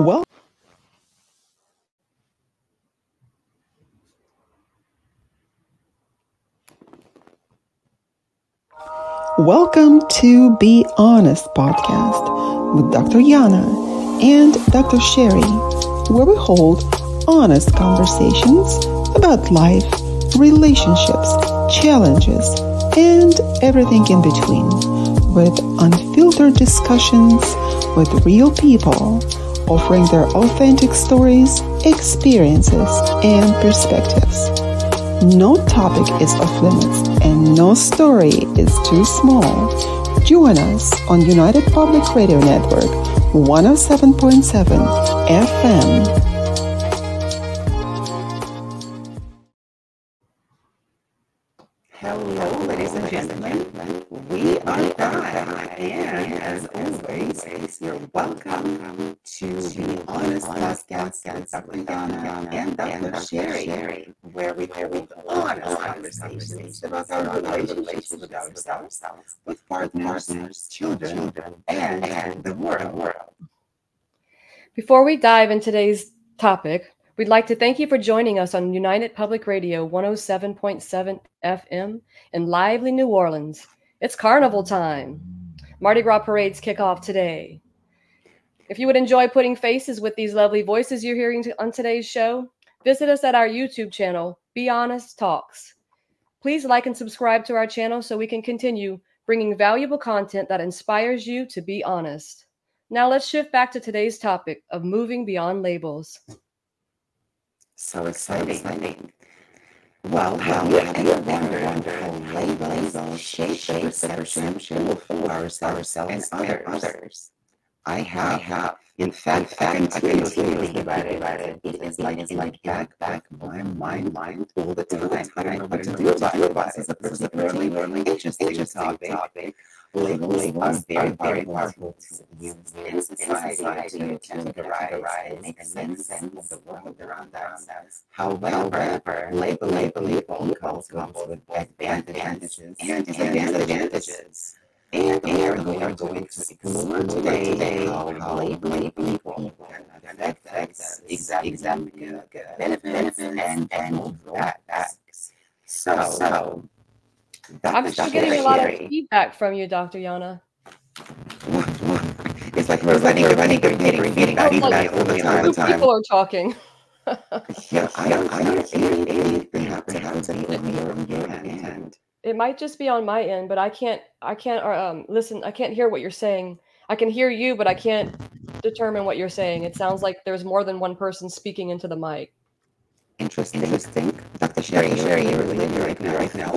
Well, welcome to Be Honest Podcast with Dr. Yana and Dr. Sherry, where we hold honest conversations about life, relationships, challenges, and everything in between, with unfiltered discussions with real people, offering their authentic stories, experiences, and perspectives. No topic is off limits and no story is too small. Join us on United Public Radio Network 107.7 FM. Hello, ladies and gentlemen. We are back, and as always, you're welcome to Be Honest Podcast with Dr. Yana and Dr. Sherry, where we hold honest conversations about our relationships with ourselves, with partners, children, and the world. Before we dive into today's topic, we'd like to thank you for joining us on United Public Radio 107.7 FM in lively New Orleans. It's carnival time. Mardi Gras parades kick off today. If you would enjoy putting faces with these lovely voices you're hearing on today's show, visit us at our YouTube channel, Be Honest Talks. Please like and subscribe to our channel so we can continue bringing valuable content that inspires you to be honest. Now let's shift back to today's topic of moving beyond labels. So exciting. Well, how we ever wonder how labels shape the perception of ourselves and others. I have. In fact, I continuously about it. It is like back my mind all the time. I know what to do about it. It's a particularly interesting topic. Labels are very powerful tools used in society to categorize and make sense of the world around us. However, labeling comes with advantages and disadvantages. And we are going to explore today how labeling people can affect us, examine benefits, and facts. So, I'm still getting a lot of feedback from you, Dr. Yana. It's like we're running, repeating feedback all the time. People are talking. Yeah, I don't hear anything happening on your end. It might just be on my end, but I can't listen. I can't hear what you're saying. I can hear you, but I can't determine what you're saying. It sounds like there's more than one person speaking into the mic. Interesting. Dr. Sherry, you're really right now.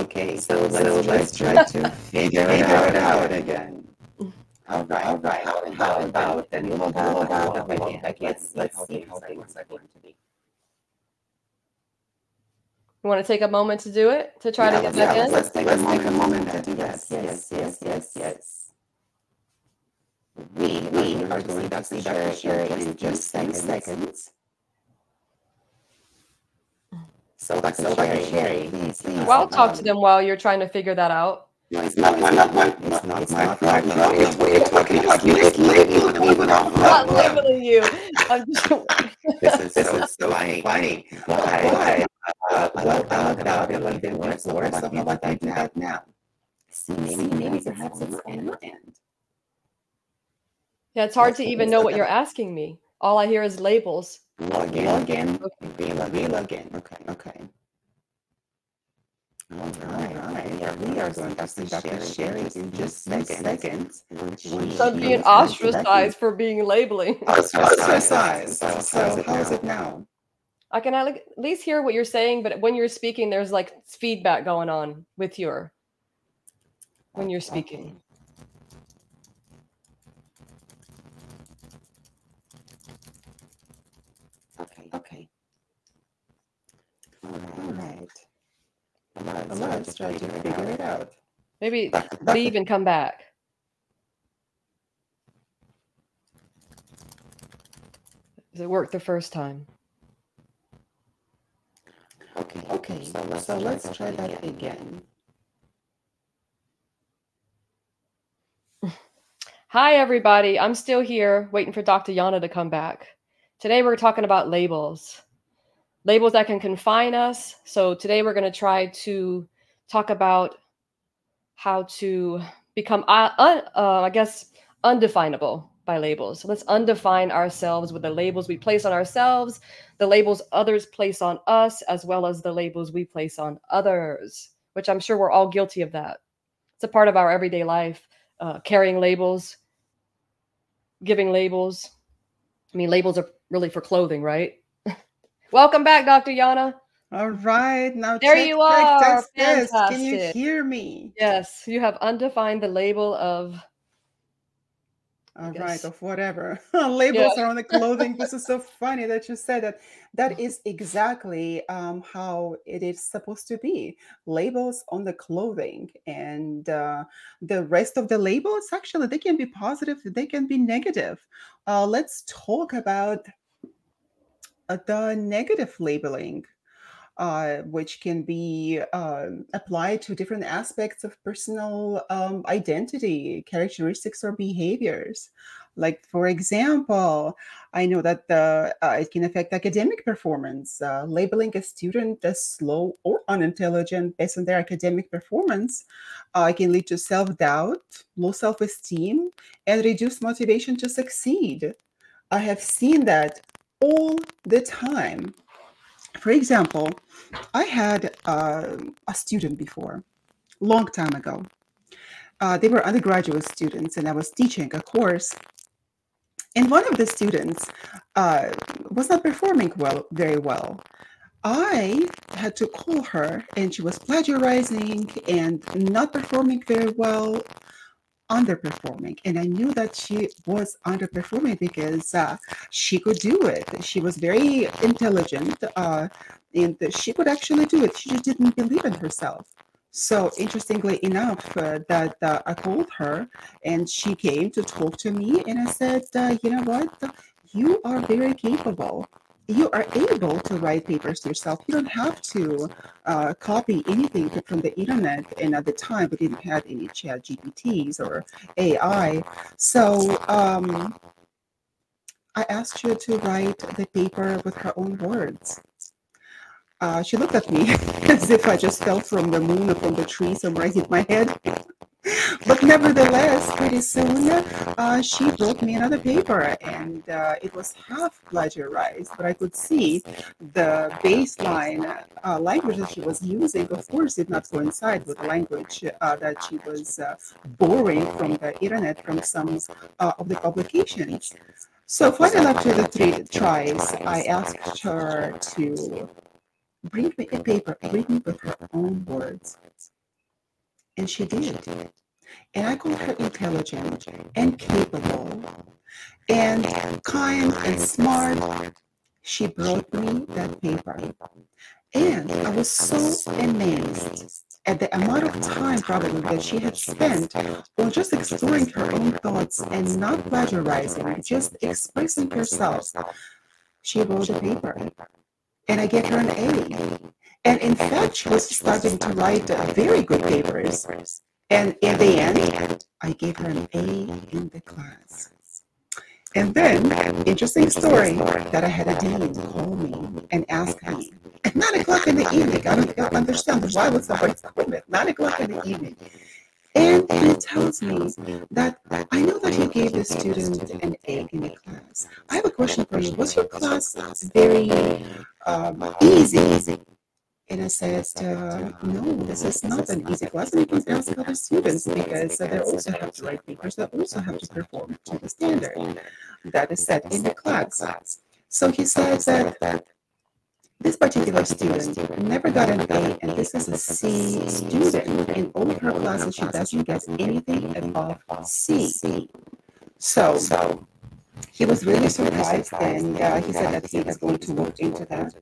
Okay. So let's try to figure it out again. All right. How about then? Let's see how things are going to be. You want to take a moment to do it, to try to get that in? Let's take a moment to do this. Yes. We are going to see Dr. Sherry in just 10 seconds. So Dr. Sherry, please. Well, I'll talk to them while you're trying to figure that out. No, it's not my problem. We're talking about you. It's labeling me when I'm not labeling you. This is so funny. Why? What I do have now. See, maybe perhaps it's an end. Yeah, it's hard to even know what you're asking me. All I hear is labels. Log in. Re-log in. Okay. All right. Yeah, we are going to see Dr. Sherry in just seconds. So being ostracized for being labeling. Ostracized. So how is it now? I can at least hear what you're saying, but when you're speaking, there's like feedback going on with when you're speaking. Okay. All right. I'm just trying to figure it out. Maybe leave and come back. Does it work the first time? Okay. So let's try that again. Hi, everybody. I'm still here waiting for Dr. Yana to come back. Today, we're talking about labels, labels that can confine us. So today, we're going to try to talk about how to become, undefinable by labels. So let's undefine ourselves with the labels we place on ourselves, the labels others place on us, as well as the labels we place on others, which I'm sure we're all guilty of that. It's a part of our everyday life, carrying labels, giving labels. I mean, labels are really for clothing, right? Welcome back, Dr. Yana. All right. Now there you are. Fantastic. Can you hear me? Yes. You have undefined the label of... All right. Of whatever. Labels are on the clothing. This is so funny that you said that. That is exactly how it is supposed to be. Labels on the clothing, and the rest of the labels, actually, they can be positive. They can be negative. Let's talk about the negative labeling, which can be applied to different aspects of personal identity, characteristics, or behaviors. Like, for example, I know that it can affect academic performance. Labeling a student as slow or unintelligent based on their academic performance can lead to self-doubt, low self-esteem, and reduced motivation to succeed. I have seen that all the time. For example, I had a student before, long time ago. They were undergraduate students, and I was teaching a course. And one of the students was not performing very well. I had to call her, and she was plagiarizing and not performing very well, underperforming. And I knew that she was underperforming because she could do it. She was very intelligent, and she could actually do it. She just didn't believe in herself. So interestingly enough, I called her, and she came to talk to me, and I said, you know what? You are very capable. You are able to write papers yourself. You don't have to copy anything from the internet. And at the time, we didn't have any ChatGPTs or AI. So I asked her to write the paper with her own words. She looked at me as if I just fell from the moon or from the tree somewhere. I hit my head. But nevertheless, pretty soon, she brought me another paper, and it was half plagiarized, but I could see the baseline language that she was using, of course, did not coincide with language that she was borrowing from the internet, from some of the publications. So finally, after the three tries, I asked her to bring me a paper written with her own words. And she did. And I called her intelligent and capable and kind and smart. She brought me that paper. And I was so amazed at the amount of time probably that she had spent on just exploring her own thoughts and not plagiarizing, just expressing herself. She wrote a paper. And I gave her an A. And in fact, she was starting to write very good papers. And in the end, I gave her an A in the class. And then, interesting story, that I had a dean call me and ask me, at 9 o'clock in the evening, I don't understand why would somebody come at 9 o'clock in the evening? And he tells me that, I know that you gave the student an A in the class. I have a question for you. Was your class very easy? And I said, no, this is not an easy class. And you can ask other students because they also have to write papers. They also have to perform to the standard that is set in the class. So he said that this particular student never got an A, and this is a C student. In all her classes, she doesn't get anything above C. So he was really surprised, and he said that he was going to look into that.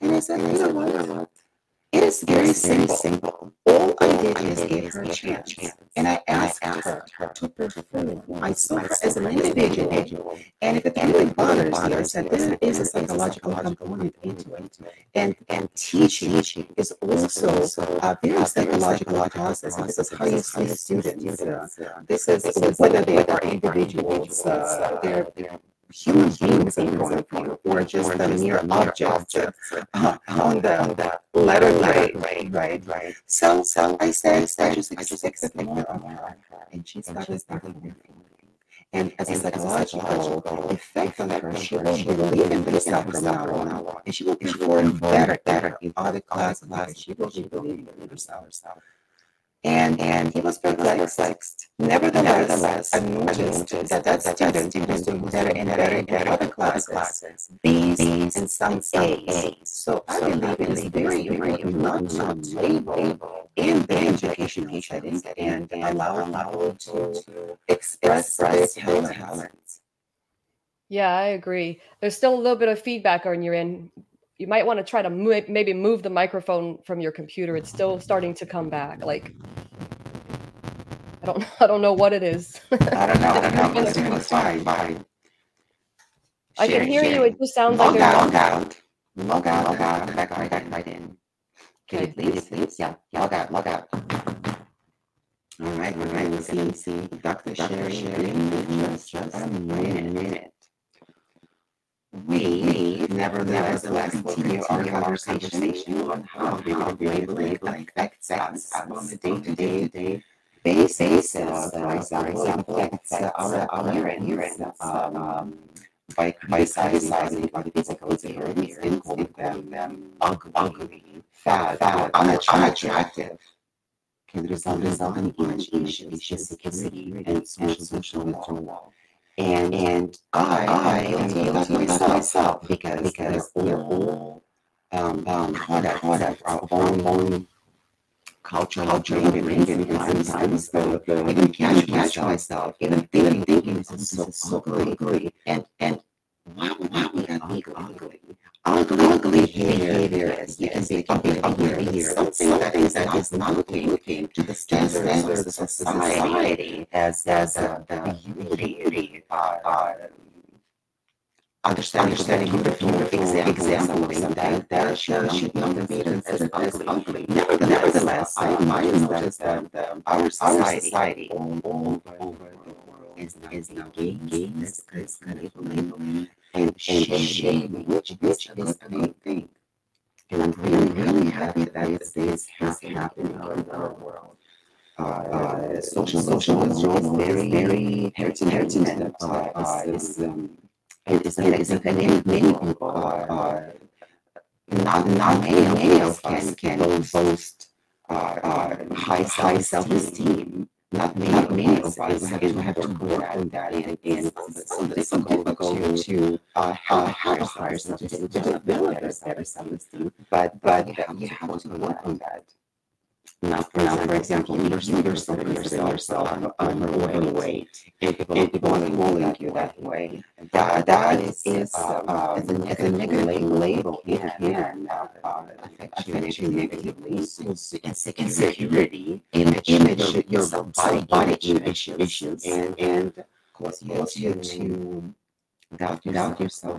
And I said, you know what? is very single. All I did is give her a chance, and I asked her to perform. I saw her as an individual, and if it really bothers you, I said, there is a psychological component into it. And teaching is also a very psychological process. This is how you see students. This is whether they are individuals, they're human beings in front of you, or just the mere objects on the letter grade, right? So I said, I just accept the more on her, and she started starting with me. And as a psychological effect on her, she will believe in herself from now on, and she will perform better in all the classes. She will be believing in herself. And he was perplexed. Nevertheless, I noticed that student was doing better and better in other classes, B's and some A's. So I believe it is very not to label in the education settings and allow to express their talents. Yeah, I agree. There's still a little bit of feedback on your end. You might want to try to move the microphone from your computer. It's still starting to come back. Like, I don't know what it is. I don't know. It's fine. I can hear you. It just sounds like log out. Back in. Can you please? Yeah. Log out. All right. We'll see. Dr. Sherry, just a minute. We nevertheless continue our conversation on how labeling affects us on a day-to-day basis. For example, affects our hearing by criticizing other people's hearings and calling them ugly, fat, unattractive, can result in image issues, insecurity, and social withdrawal. And I deal to myself because we're all product of our own cultural dreams, and sometimes I even catch myself even thinking this is so ugly, and why would I be ugly? Ugly behavior as they can be ugly here. Something that is not looking to the standards of society as the beauty, understanding example that should not be as ugly. Nevertheless, I might notice that our society all over the world is now gaining this kind of labeling and shaming, which is a good thing. And I'm really happy that this has happened in our world. Social withdrawal is very pertinent. It is many people. Not many of us can boast high self-esteem. Not many of us have to work on that, and it's difficult to have a higher self-esteem, to build a better self-esteem, but you have to work on that. Now, for example, yourself underweight, and people bullying you that way. That is the negative label can affect you negatively. Insecurity, image, your body issues, and cause you to doubt yourself,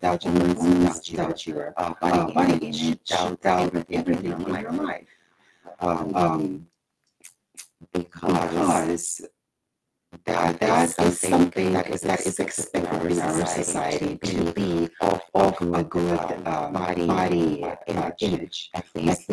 doubt your body image, doubt everything in your life. Because that is something that is expected in our society to be of a good body image. At least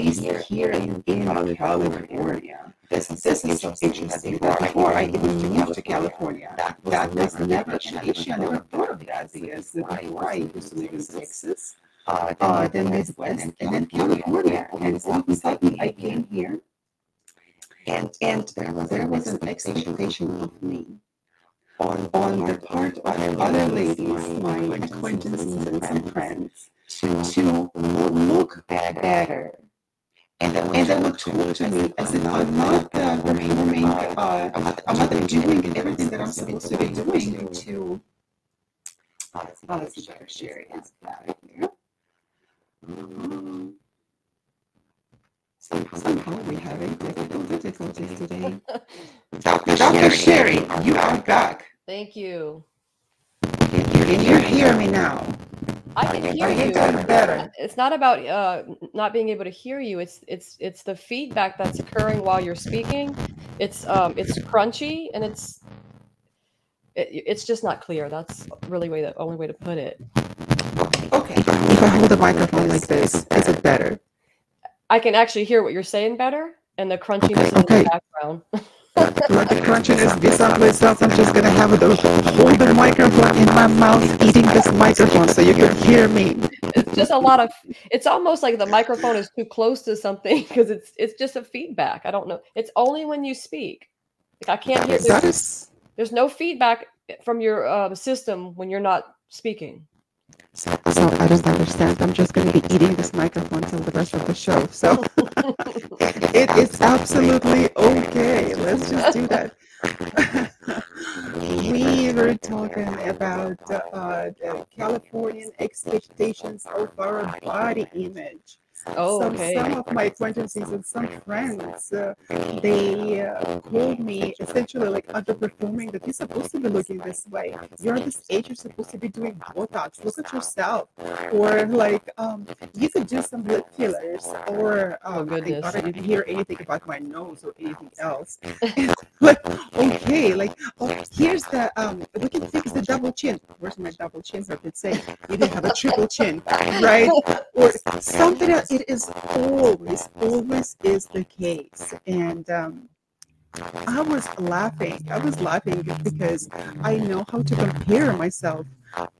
here in California, this is interesting. Before I even moved to California, that was never an issue. I never thought of it as it is. Why used to live in Texas? Then Midwest, and then California, and it's all suddenly I came here, and there was an expectation of me on the part of other ladies, my acquaintances and friends, to look better, and they were told to me as not remain. I'm not doing everything that I'm supposed to be doing to. Let's share that. Somehow we're having technical difficulties today. Dr. Sherry, you are back. Thank you. Can you hear me now? I can hear you. Better. It's not about not being able to hear you. It's the feedback that's occurring while you're speaking. It's crunchy and it's just not clear. That's really the only way to put it. Okay. If I hold the microphone like this, is it better? I can actually hear what you're saying better, and the crunchiness in the background. The crunchiness gets up by itself. I'm just gonna have the holder microphone in my mouth, eating this microphone, so you can hear me. It's just a lot of. It's almost like the microphone is too close to something because it's just a feedback. I don't know. It's only when you speak. Like I can't hear. There's no feedback from your system when you're not speaking. So I don't understand. I'm just going to be eating this microphone till the rest of the show. So it is absolutely okay. Let's just do that. We were talking about the Californian expectations of our body image. Some of my acquaintances and some friends, they called me essentially like underperforming, that you're supposed to be looking this way. You're this age, you're supposed to be doing Botox. Look at yourself. Or like, you could do some lip fillers. Or I don't even hear anything about my nose or anything else. Here's the, we can fix the double chin. Where's my double chin? I could say, you didn't have a triple chin, right? Or something else. It is always is the case, and I was laughing because I know how to compare myself.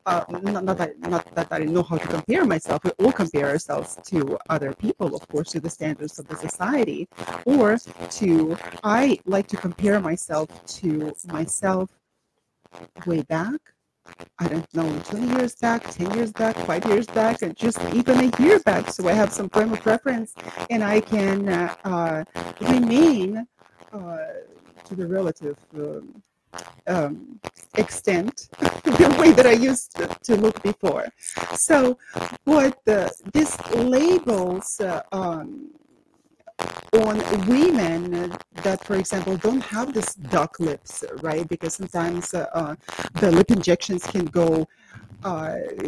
Not that I know how to compare myself. We all compare ourselves to other people, of course, to the standards of the society, or to. I like to compare myself to myself way back. I don't know, 2 years back, 10 years back, 5 years back, and just even a year back. So I have some frame of reference, and I can remain to the relative extent the way that I used to look before. So what this labels on women that, for example, don't have this duck lips, right? Because sometimes the lip injections can go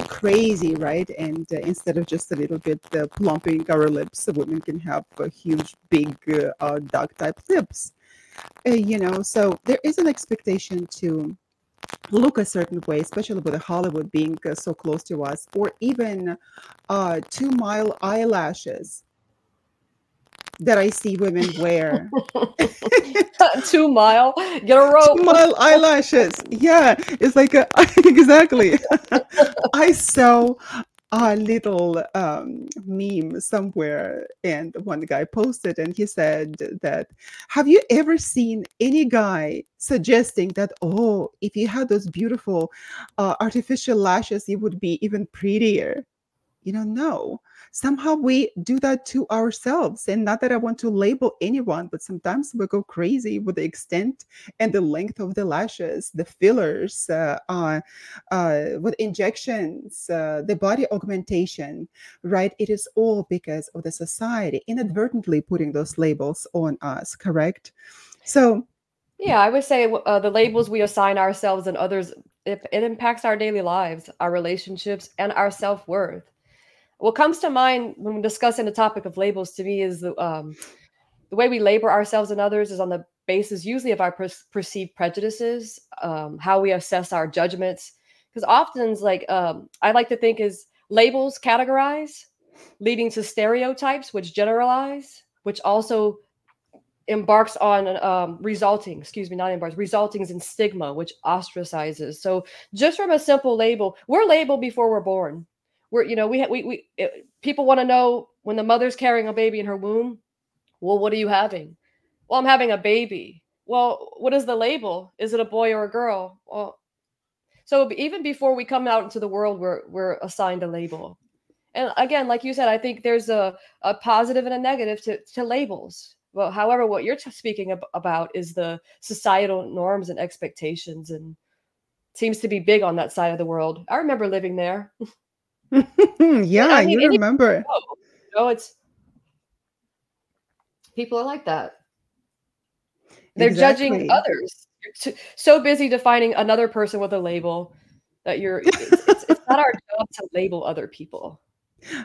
crazy, right? And instead of just a little bit plumping our lips, women can have huge, big duck-type lips. So there is an expectation to look a certain way, especially with Hollywood being so close to us, or even 2-mile eyelashes that I see women wear. 2 mile, get a rope. 2 mile eyelashes. Yeah, it's like exactly. I saw a little meme somewhere, and one guy posted, and he said that, have you ever seen any guy suggesting that, if you had those beautiful artificial lashes, you would be even prettier? No. Somehow we do that to ourselves. And not that I want to label anyone, but sometimes we go crazy with the extent and the length of the lashes, the fillers, with injections, the body augmentation, right? It is all because of the society inadvertently putting those labels on us, correct? So, yeah, I would say the labels we assign ourselves and others, it impacts our daily lives, our relationships, and our self-worth. What comes to mind when discussing the topic of labels to me is the way we label ourselves and others is on the basis usually of our perceived prejudices, how we assess our judgments. Because often, I like to think is labels categorize, leading to stereotypes, which generalize, which also resulting in stigma, which ostracizes. So just from a simple label, we're labeled before we're born. People want to know when the mother's carrying a baby in her womb. Well, what are you having? Well, I'm having a baby. Well, what is the label? Is it a boy or a girl? Well, so even before we come out into the world, we're assigned a label. And again, like you said, I think there's a positive and a negative to labels. Well, however, what you're speaking about is the societal norms and expectations, and seems to be big on that side of the world. I remember living there. Yeah, I mean, you remember. It's People are like that. They're judging others. You're so busy defining another person with a label that you're, it's not our job to label other people.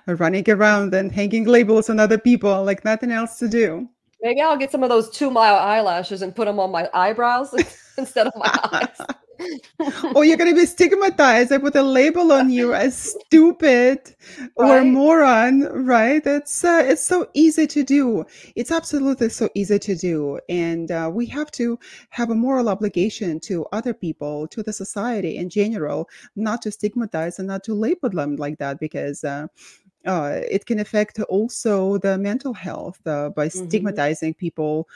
Running around and hanging labels on other people, like nothing else to do. Maybe I'll get some of those 2 mile eyelashes and put them on my eyebrows instead of my eyes. Or you're going to be stigmatized. I put a label on you as stupid or moron, right? It's so easy to do. It's absolutely so easy to do. And we have to have a moral obligation to other people, to the society in general, not to stigmatize and not to label them like that, because it can affect also the mental health by stigmatizing people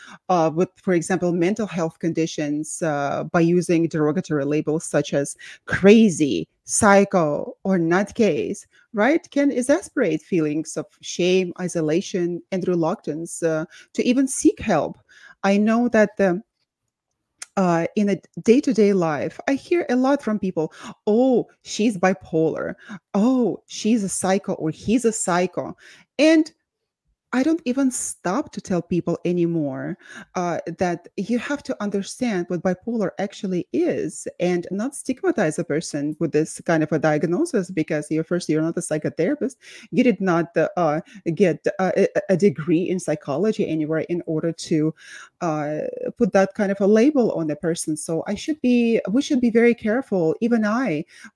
with, for example, mental health conditions by using derogatory labels such as crazy, psycho, or nutcase, right, can exasperate feelings of shame, isolation, and reluctance to even seek help. I know that in a day-to-day life, I hear a lot from people, oh, she's bipolar. Oh, she's a psycho or he's a psycho. And I don't even stop to tell people anymore that you have to understand what bipolar actually is and not stigmatize a person with this kind of a diagnosis, because you're not a psychotherapist. You did not get a degree in psychology anywhere in order to put that kind of a label on the person. So we should be very careful. Even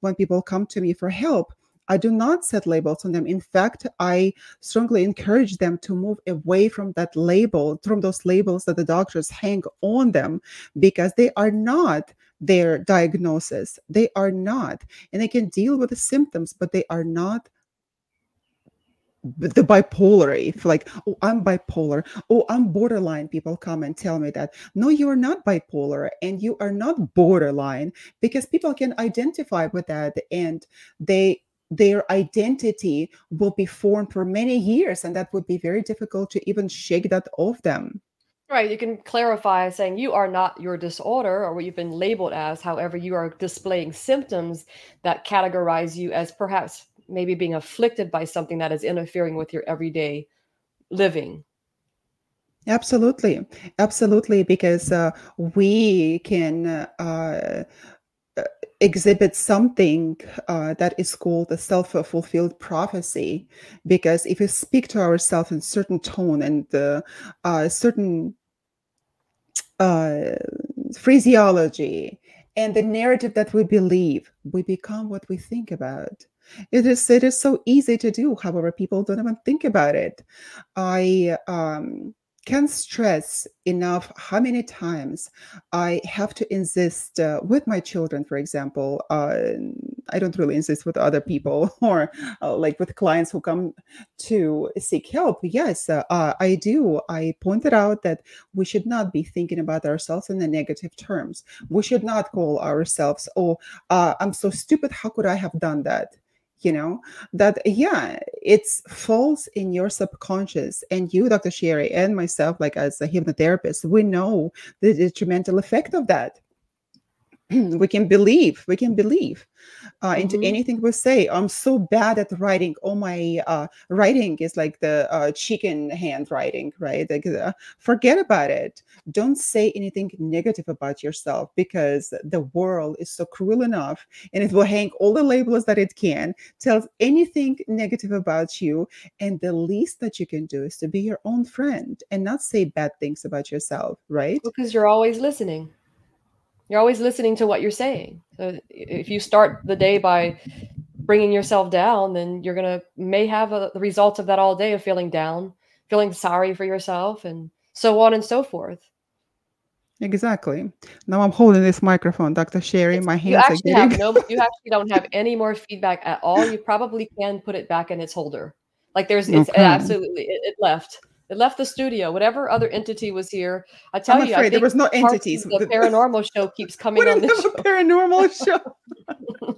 when people come to me for help, I do not set labels on them. In fact, I strongly encourage them to move away from that label, from those labels that the doctors hang on them, because they are not their diagnosis. They are not. And they can deal with the symptoms, but they are not the bipolar. If like, oh, I'm bipolar. Oh, I'm borderline. People come and tell me that. No, you are not bipolar and you are not borderline, because people can identify with that and their identity will be formed for many years, and that would be very difficult to even shake that off them. Right. You can clarify saying you are not your disorder or what you've been labeled as. However, you are displaying symptoms that categorize you as perhaps maybe being afflicted by something that is interfering with your everyday living. Absolutely. Absolutely. Because we can exhibit something that is called a self-fulfilled prophecy, because if we speak to ourselves in certain tone and certain phraseology and the narrative that we believe, we become what we think about. It is so easy to do. However, people don't even think about it. I can't stress enough how many times I have to insist with my children, for example. I don't really insist with other people or like with clients who come to seek help. Yes, I do. I pointed out that we should not be thinking about ourselves in the negative terms. We should not call ourselves, oh, I'm so stupid. How could I have done that? You know, that, yeah, it's false in your subconscious. And you, Dr. Sherry, and myself, like as a hypnotherapist, we know the detrimental effect of that. We can believe into anything we say. I'm so bad at writing. Oh, my writing is like the chicken handwriting, right? Like, forget about it. Don't say anything negative about yourself, because the world is so cruel enough, and it will hang all the labels that it can, tells anything negative about you. And the least that you can do is to be your own friend and not say bad things about yourself, right? Because you're always listening. You're always listening to what you're saying. So if you start the day by bringing yourself down, then you're going to may have the results of that all day of feeling down, feeling sorry for yourself, and so on and so forth. Exactly. Now I'm holding this microphone, Dr. Sherry. My hands are getting... you actually don't have any more feedback at all. You probably can put it back in its holder. Like it left. It left the studio. Whatever other entity was here, I tell you, I'm afraid there was no entities. The paranormal show keeps coming on this show. Paranormal show.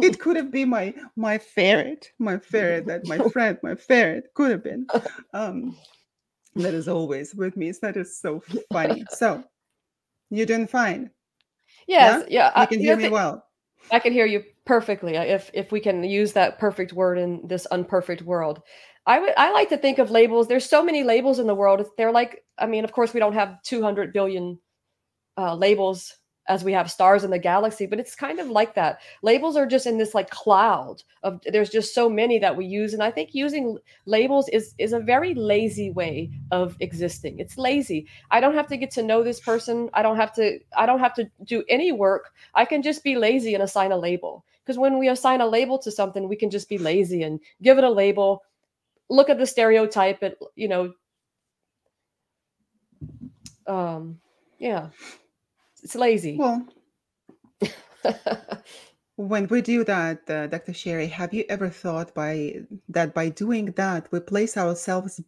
It could have been my ferret could have been. That is always with me. That is so funny. So, you're doing fine. Yes, yeah. You can hear me well. I can hear you perfectly. If we can use that perfect word in this unperfect world. I like to think of labels. There's so many labels in the world. They're like, I mean, of course, we don't have 200 billion labels as we have stars in the galaxy, but it's kind of like that. Labels are just in this like cloud of, there's just so many that we use. And I think using labels is a very lazy way of existing. It's lazy. I don't have to get to know this person. I don't have to do any work. I can just be lazy and assign a label. Because when we assign a label to something, we can just be lazy and give it a label, look at the stereotype, and, you know, yeah. It's lazy. Well, when we do that, Dr. Sherry, have you ever thought by doing that, we place ourselves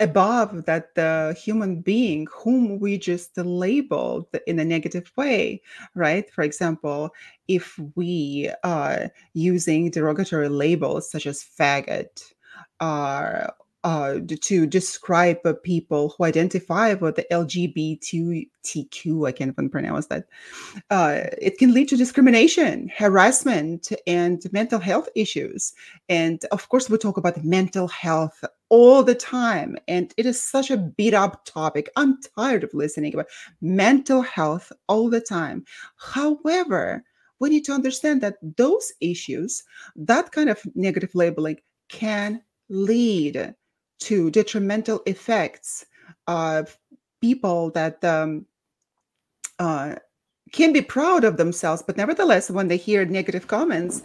above that human being whom we just labeled in a negative way, right? For example, if we are using derogatory labels such as faggot, to describe people who identify with the LGBTQ, I can't even pronounce that. It can lead to discrimination, harassment, and mental health issues. And of course, we talk about mental health all the time. And it is such a beat up topic. I'm tired of listening about mental health all the time. However, we need to understand that those issues, that kind of negative labeling can lead to detrimental effects of people that can be proud of themselves, but nevertheless, when they hear negative comments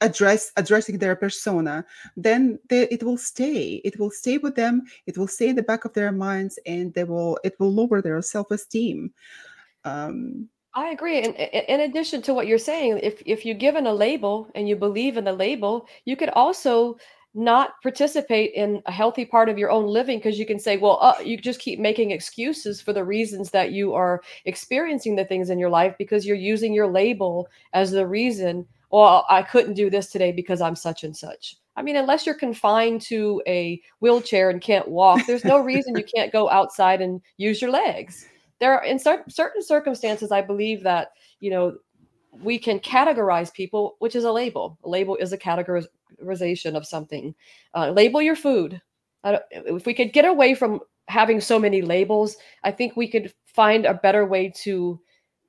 addressing their persona, then it will stay with them. It will stay in the back of their minds, and it will lower their self-esteem. I agree. And in addition to what you're saying, if you're given a label and you believe in the label, you could also not participate in a healthy part of your own living, because you can say, well, you just keep making excuses for the reasons that you are experiencing the things in your life, because you're using your label as the reason. Well, I couldn't do this today because I'm such and such. I mean, unless you're confined to a wheelchair and can't walk, there's no reason you can't go outside and use your legs. There are, in certain circumstances, I believe that, you know, we can categorize people, which is a label. A label is a categorization of something. Label your food. If we could get away from having so many labels, I think we could find a better way to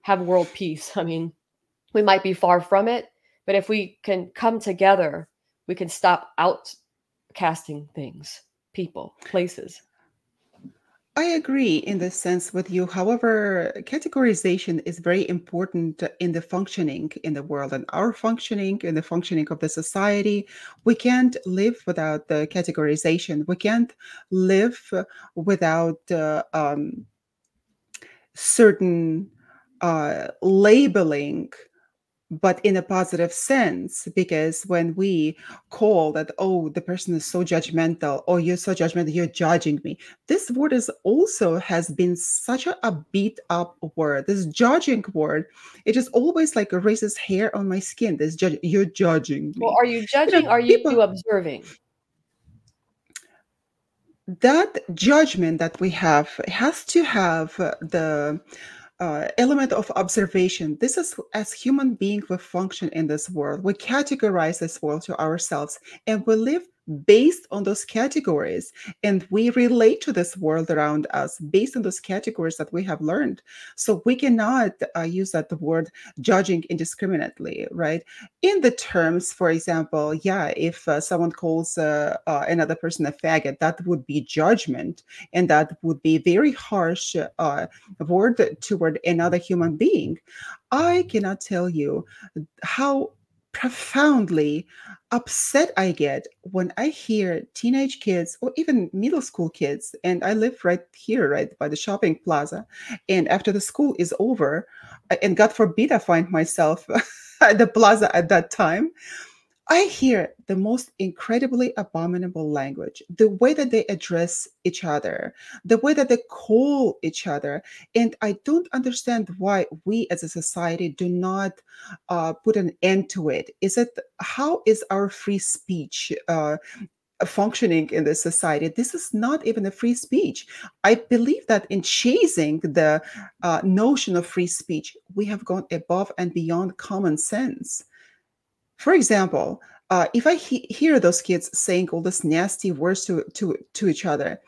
have world peace. I mean, we might be far from it, but if we can come together, we can stop outcasting things, people, places. I agree in this sense with you. However, categorization is very important in the functioning in the world and our functioning and the functioning of the society. We can't live without the categorization. We can't live without certain labeling, but in a positive sense, because when we call that, oh, the person is so judgmental, or you're so judgmental, you're judging me. This word is also has been such a beat up word. This judging word, it is always like raises hair on my skin. This you're judging me. Well, are you judging? Are you observing? That judgment that we have has to have the element of observation. This is, as human beings, we function in this world. We categorize this world to ourselves, and we live based on those categories, and we relate to this world around us based on those categories that we have learned. So we cannot use that word judging indiscriminately, right? In the terms, for example, yeah, if someone calls another person a faggot, that would be judgment, and that would be very harsh word toward another human being. I cannot tell you how profoundly upset I get when I hear teenage kids or even middle school kids, and I live right here, right by the shopping plaza, and after the school is over, and God forbid I find myself at the plaza at that time, I hear the most incredibly abominable language, the way that they address each other, the way that they call each other. And I don't understand why we as a society do not put an end to it. How is our free speech functioning in this society? This is not even a free speech. I believe that in chasing the notion of free speech, we have gone above and beyond common sense. For example, if I hear those kids saying all these nasty words to each other,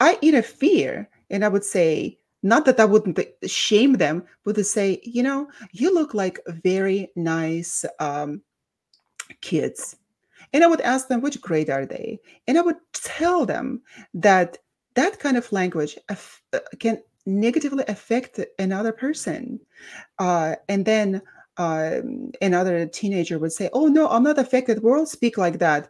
I interfere, and I would say, not that I wouldn't shame them, but to say, you know, you look like very nice kids. And I would ask them, which grade are they? And I would tell them that that kind of language can negatively affect another person. And then another teenager would say, oh, no, I'm not affected. We all speak like that.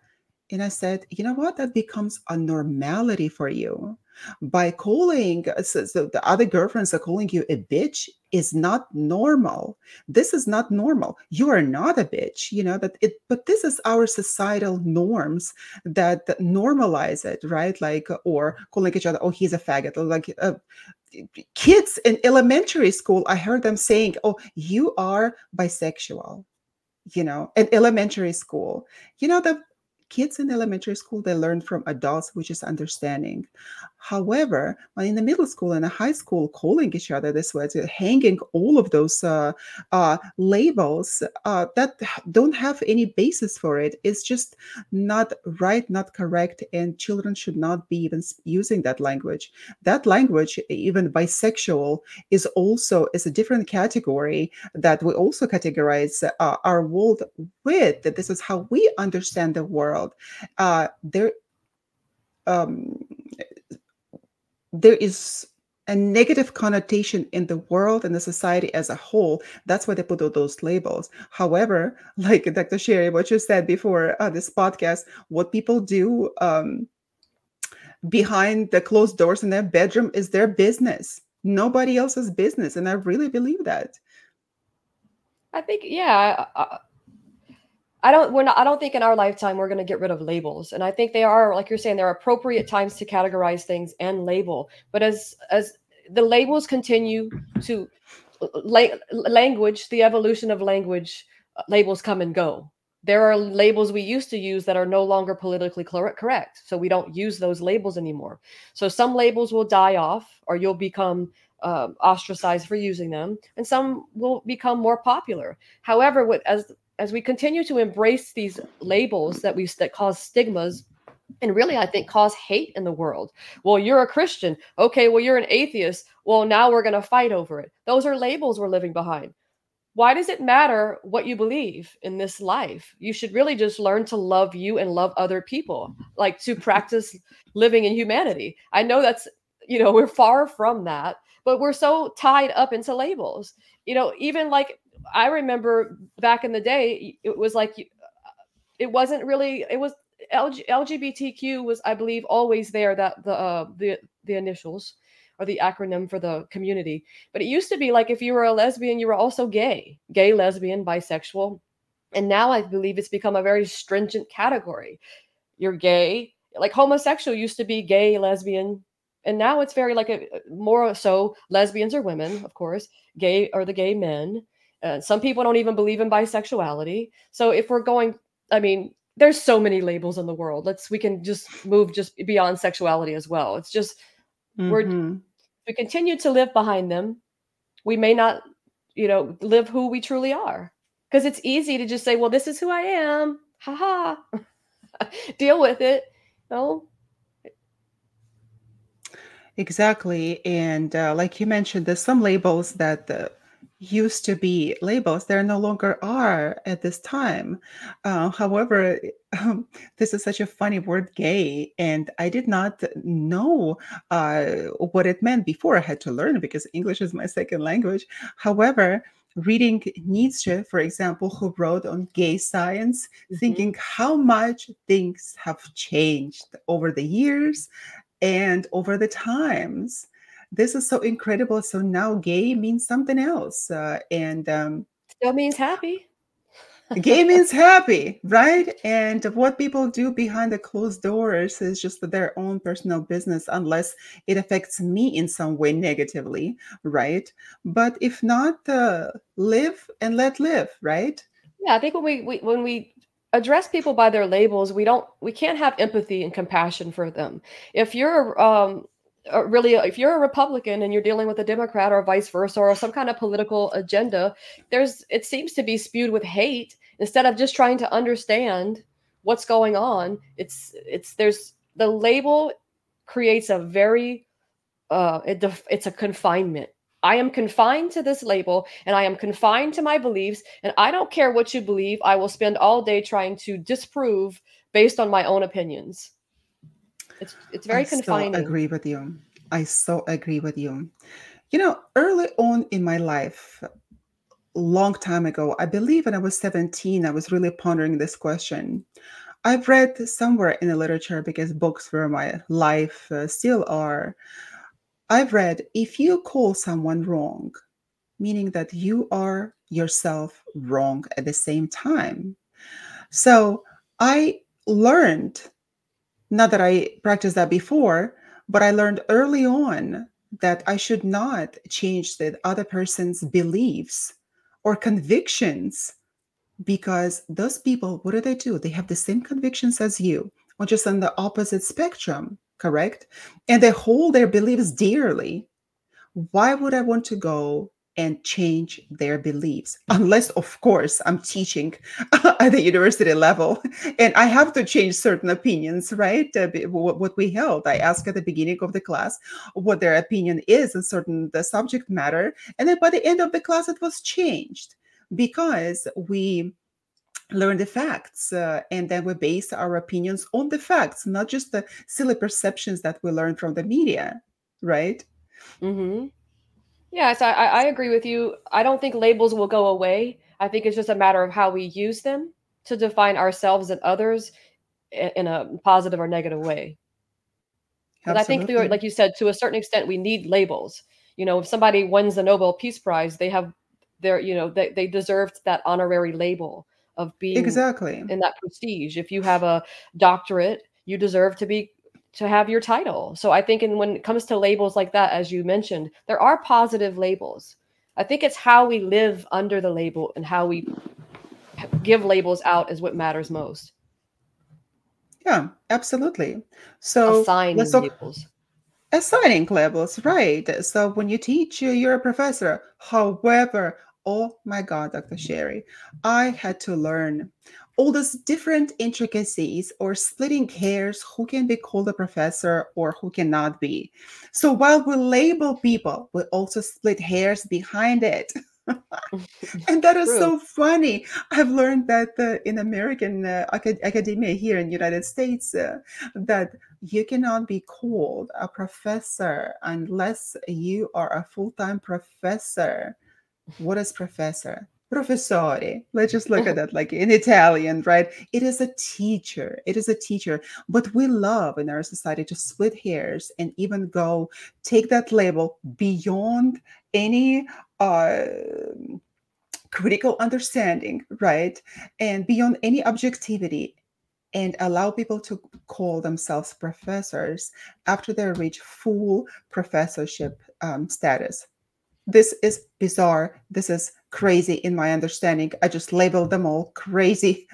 And I said, you know what? That becomes a normality for you. By calling, so the other girlfriends are calling you a bitch is not normal. This is not normal. You are not a bitch, you know, that it, but this is our societal norms that normalize it, right? Like, or calling each other, oh, he's a faggot. Like kids in elementary school, I heard them saying, oh, you are bisexual, you know, in elementary school, you know, the kids in elementary school, they learn from adults, which is understanding. However, when in the middle school and the high school, calling each other this way, hanging all of those labels that don't have any basis for it, is just not right, not correct, and children should not be even using that language. That language, even bisexual, is also is a different category that we also categorize our world with. That this is how we understand the world. There is a negative connotation in the world and the society as a whole. That's why they put all those labels. However, like Dr. Sherry, what you said before this podcast, what people do behind the closed doors in their bedroom is their business, nobody else's business. And I really believe that. I think, yeah. I don't think in our lifetime we're going to get rid of labels. And I think they are, like you're saying, there are appropriate times to categorize things and label. But as the labels continue to language, the evolution of language, labels come and go. There are labels we used to use that are no longer politically correct. So we don't use those labels anymore. So some labels will die off, or you'll become ostracized for using them. And some will become more popular. However, as we continue to embrace these labels that cause stigmas, and really, I think, cause hate in the world. Well, you're a Christian. Okay, well, you're an atheist. Well, now we're going to fight over it. Those are labels we're living behind. Why does it matter what you believe in this life? You should really just learn to love you and love other people, like to practice living in humanity. I know that's, you know, we're far from that, but we're so tied up into labels. You know, even like, I remember back in the day, it was like, it wasn't really, it was LGBTQ was, I believe, always there, that the initials or the acronym for the community. But it used to be like, if you were a lesbian, you were also gay, lesbian, bisexual. And now I believe it's become a very stringent category. You're gay, like homosexual used to be gay, lesbian. And now it's very like more so lesbians are women, of course, gay are the gay men. Some people don't even believe in bisexuality. So if we're going, I mean, there's so many labels in the world. We can just move just beyond sexuality as well. It's just, we continue to live behind them. We may not, you know, live who we truly are, because it's easy to just say, well, this is who I am. Ha ha. Deal with it. No. Exactly. And like you mentioned, there's some labels that used to be labels, there no longer are at this time. However, this is such a funny word, gay, and I did not know what it meant before. I had to learn, because English is my second language. However, reading Nietzsche, for example, who wrote on gay science, thinking how much things have changed over the years and over the times. This is so incredible. So now gay means something else. Still means happy. Gay means happy, right? And what people do behind the closed doors is just their own personal business, unless it affects me in some way negatively, right? But if not, live and let live, right? Yeah, I think when we address people by their labels, we can't have empathy and compassion for them. If you're really, if you're a Republican and you're dealing with a Democrat or vice versa, or some kind of political agenda, it seems to be spewed with hate. Instead of just trying to understand what's going on, there's the label creates a very, it's a confinement. I am confined to this label and I am confined to my beliefs, and I don't care what you believe. I will spend all day trying to disprove based on my own opinions. It's very confining. I so agree with you. I so agree with you. You know, early on in my life, long time ago, I believe when I was 17, I was really pondering this question. I've read somewhere in the literature, because books were my life, still are. I've read, if you call someone wrong, meaning that you are yourself wrong at the same time. So I learned, not that I practiced that before, but I learned early on that I should not change the other person's beliefs or convictions, because those people, what do? They have the same convictions as you, or just on the opposite spectrum, correct? And they hold their beliefs dearly. Why would I want to go and change their beliefs? Unless, of course, I'm teaching at the university level and I have to change certain opinions, right? What we held. I ask at the beginning of the class what their opinion is in certain the subject matter. And then by the end of the class, it was changed because we learn the facts, and then we base our opinions on the facts, not just the silly perceptions that we learn from the media, right? Mm-hmm. Yes, I agree with you. I don't think labels will go away. I think it's just a matter of how we use them to define ourselves and others in a positive or negative way. But I think, like you said, to a certain extent, we need labels. You know, if somebody wins the Nobel Peace Prize, they have their, you know, they deserved that honorary label of being exactly in that prestige. If you have a doctorate, you deserve to have your title. So I think, and when it comes to labels like that, as you mentioned, there are positive labels. I think it's how we live under the label and how we give labels out is what matters most. Yeah, absolutely. So assigning labels. Assigning labels, right. So when you teach, you're a professor. However, oh my God, Dr. Sherry, I had to learn all those different intricacies or splitting hairs, who can be called a professor or who cannot be. So while we label people, we also split hairs behind it. And that is so funny. I've learned that in American academia here in the United States, that you cannot be called a professor unless you are a full-time professor. What is professor? Professore. Let's just look at that like in Italian, right? It is a teacher. It is a teacher. But we love in our society to split hairs and even go take that label beyond any critical understanding, right? And beyond any objectivity, and allow people to call themselves professors after they reach full professorship status. This is bizarre. This is crazy in my understanding. I just labeled them all crazy,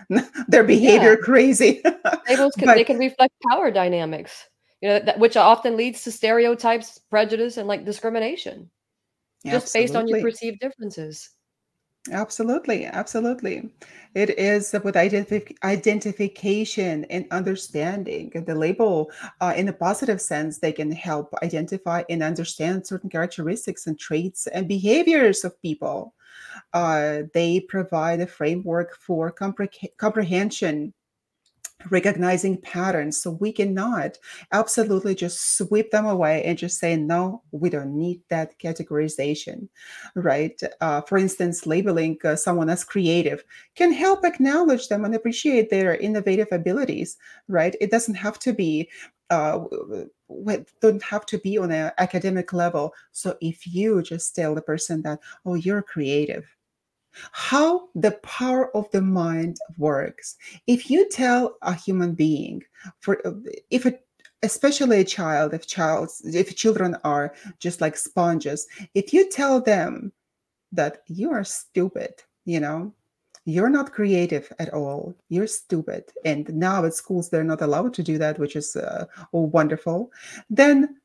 their behavior crazy. Labels can reflect power dynamics, you know, which often leads to stereotypes, prejudice, and like discrimination, just based on your perceived differences. Absolutely, absolutely. It is with identification and understanding. The label, in a positive sense, they can help identify and understand certain characteristics and traits and behaviors of people. They provide a framework for comprehension, recognizing patterns. So we cannot absolutely just sweep them away and just say, no, we don't need that categorization, right? For instance, labeling someone as creative can help acknowledge them and appreciate their innovative abilities, right? It doesn't have to be on an academic level. So if you just tell the person that, oh, you're creative, how the power of the mind works. If you tell a human being, especially a child, if children are just like sponges, if you tell them that you are stupid, you know, you're not creative at all, you're stupid, and now at schools they're not allowed to do that, which is wonderful, then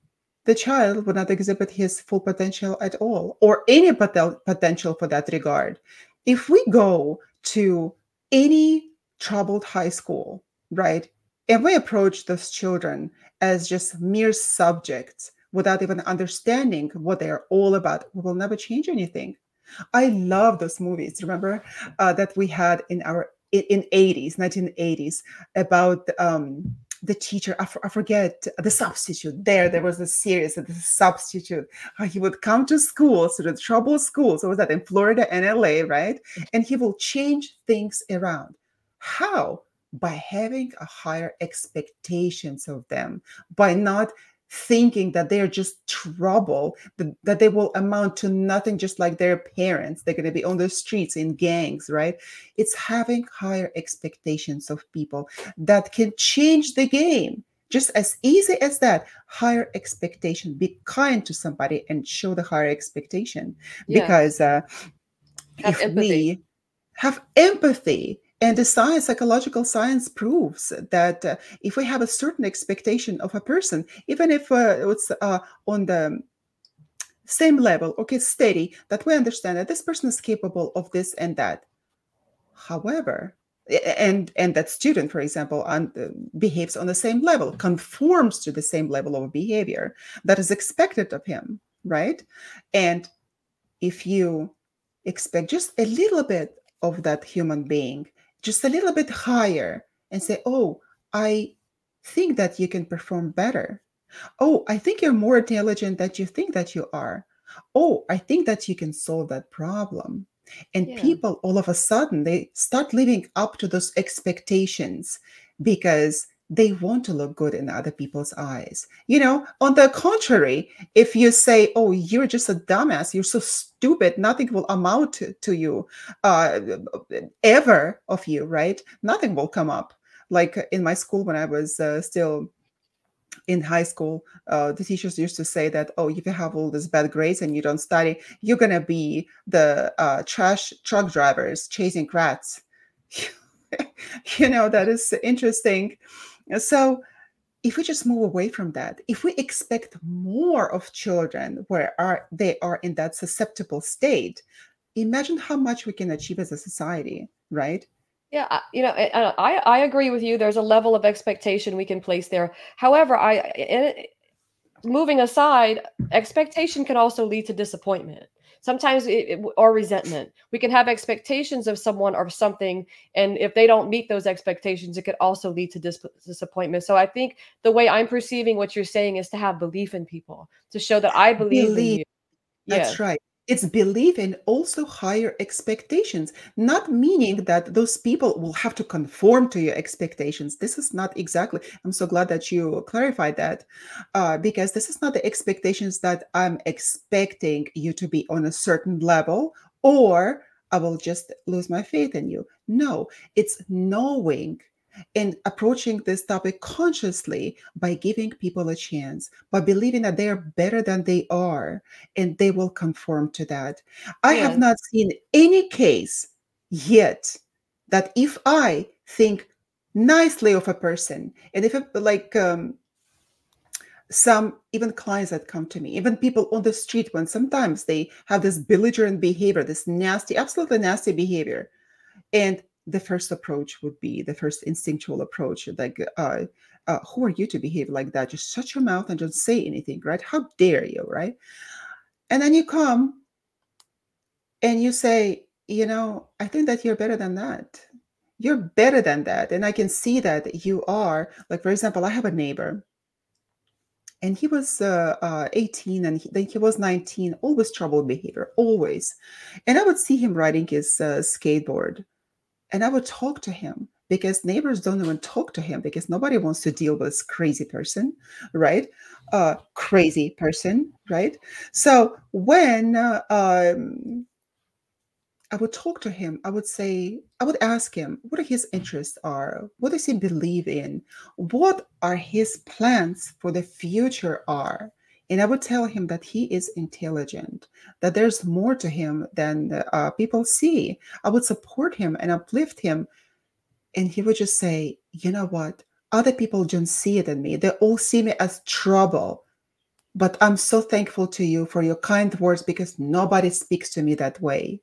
the child would not exhibit his full potential at all, or any potential for that regard. If we go to any troubled high school, right? If we approach those children as just mere subjects without even understanding what they are all about, we will never change anything. I love those movies, remember, that we had in our 1980s, about the teacher, I forget, The Substitute. There was a series, The Substitute. He would come to school, sort of troubled schools, so was that in Florida and LA, right? And he will change things around. How? By having a higher expectations of them, by not thinking that they're just trouble, that they will amount to nothing, just like their parents. They're going to be on the streets in gangs, right? It's having higher expectations of people that can change the game. Just as easy as that, higher expectation. Be kind to somebody and show the higher expectation. Yeah. Because if we have empathy, and the science, psychological science, proves that if we have a certain expectation of a person, even if it's on the same level, okay, steady, that we understand that this person is capable of this and that. However, and that student, for example, behaves on the same level, conforms to the same level of behavior that is expected of him, right? And if you expect just a little bit of that human being, just a little bit higher, and say, oh, I think that you can perform better. Oh, I think you're more intelligent than you think that you are. Oh, I think that you can solve that problem. And people, all of a sudden, they start living up to those expectations because they want to look good in other people's eyes. You know, on the contrary, if you say, oh, you're just a dumbass, you're so stupid, nothing will amount to you, ever of you, right? Nothing will come up. Like in my school, when I was still in high school, the teachers used to say that, oh, if you have all these bad grades and you don't study, you're going to be the trash truck drivers chasing rats. You know, that is interesting. So if we just move away from that, if we expect more of children where they are in that susceptible state, imagine how much we can achieve as a society, right? Yeah, you know, I agree with you. There's a level of expectation we can place there. However, moving aside, expectation can also lead to disappointment. Sometimes or resentment. We can have expectations of someone or something, and if they don't meet those expectations, it could also lead to disappointment. So I think the way I'm perceiving what you're saying is to have belief in people, to show that I believe in you. That's right. It's belief and also higher expectations, not meaning that those people will have to conform to your expectations. This is not exactly, I'm so glad that you clarified that, because this is not the expectations that I'm expecting you to be on a certain level, or I will just lose my faith in you. No, it's knowing and approaching this topic consciously by giving people a chance, by believing that they are better than they are, and they will conform to that. I have not seen any case yet that if I think nicely of a person, and if some even clients that come to me, even people on the street, when sometimes they have this belligerent behavior, this nasty, absolutely nasty behavior, and the first approach would be the first instinctual approach, like, who are you to behave like that? Just shut your mouth and don't say anything, right? How dare you, right? And then you come and you say, you know, I think that you're better than that. You're better than that. And I can see that you are. Like, for example, I have a neighbor, and he was 18, and then he was 19, always troubled behavior, always. And I would see him riding his skateboard. And I would talk to him, because neighbors don't even talk to him because nobody wants to deal with this crazy person, right? So when I would talk to him, I would ask him what his interests are, what does he believe in, what are his plans for the future are. And I would tell him that he is intelligent, that there's more to him than people see. I would support him and uplift him. And he would just say, you know what? Other people don't see it in me. They all see me as trouble. But I'm so thankful to you for your kind words, because nobody speaks to me that way.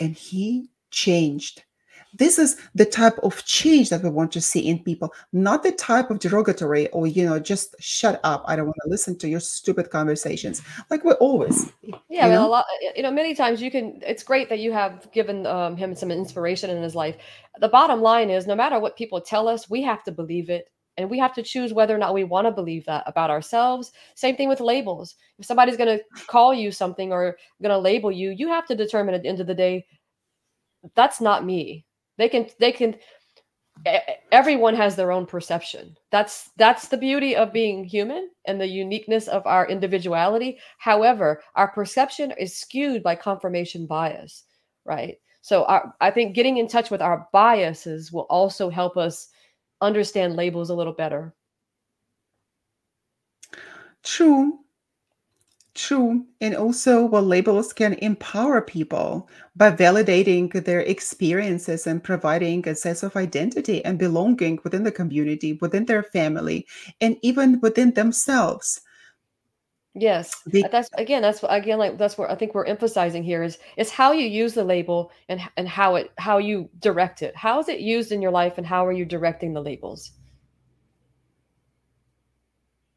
And he changed. This is the type of change that we want to see in people, not the type of derogatory or, just shut up. I don't want to listen to your stupid conversations. Like we always. Yeah, I mean, many times it's great that you have given him some inspiration in his life. The bottom line is no matter what people tell us, we have to believe it. And we have to choose whether or not we want to believe that about ourselves. Same thing with labels. If somebody's going to call you something or going to label you, you have to determine at the end of the day, that's not me. They can. Everyone has their own perception. That's the beauty of being human and the uniqueness of our individuality. However, our perception is skewed by confirmation bias, right? So I think getting in touch with our biases will also help us understand labels a little better. True. And also, labels can empower people by validating their experiences and providing a sense of identity and belonging within the community, within their family, and even within themselves. Yes. That's what I think we're emphasizing here is how you use the label and how you direct it. How is it used in your life and how are you directing the labels?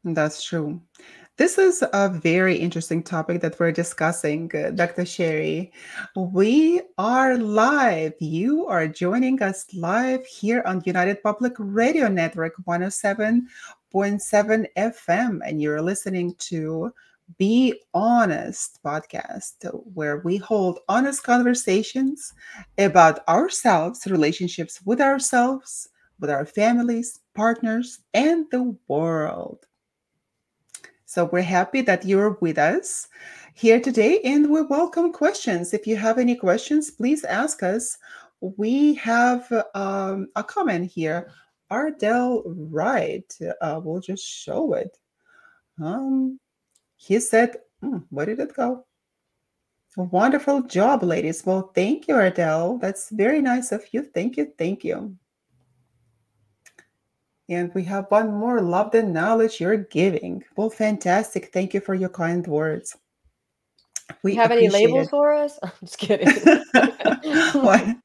That's true. This is a very interesting topic that we're discussing, Dr. Sherry. We are live. You are joining us live here on United Public Radio Network 107.7 FM, and you're listening to Be Honest Podcast, where we hold honest conversations about ourselves, relationships with ourselves, with our families, partners, and the world. So we're happy that you're with us here today, and we welcome questions. If you have any questions, please ask us. We have a comment here. Ardell Wright, we'll just show it. He said, where did it go? Wonderful job, ladies. Well, thank you, Ardell. That's very nice of you. Thank you. And we have one more. Love the knowledge you're giving. Well, fantastic. Thank you for your kind words. We have any labels for us? I'm just kidding. What?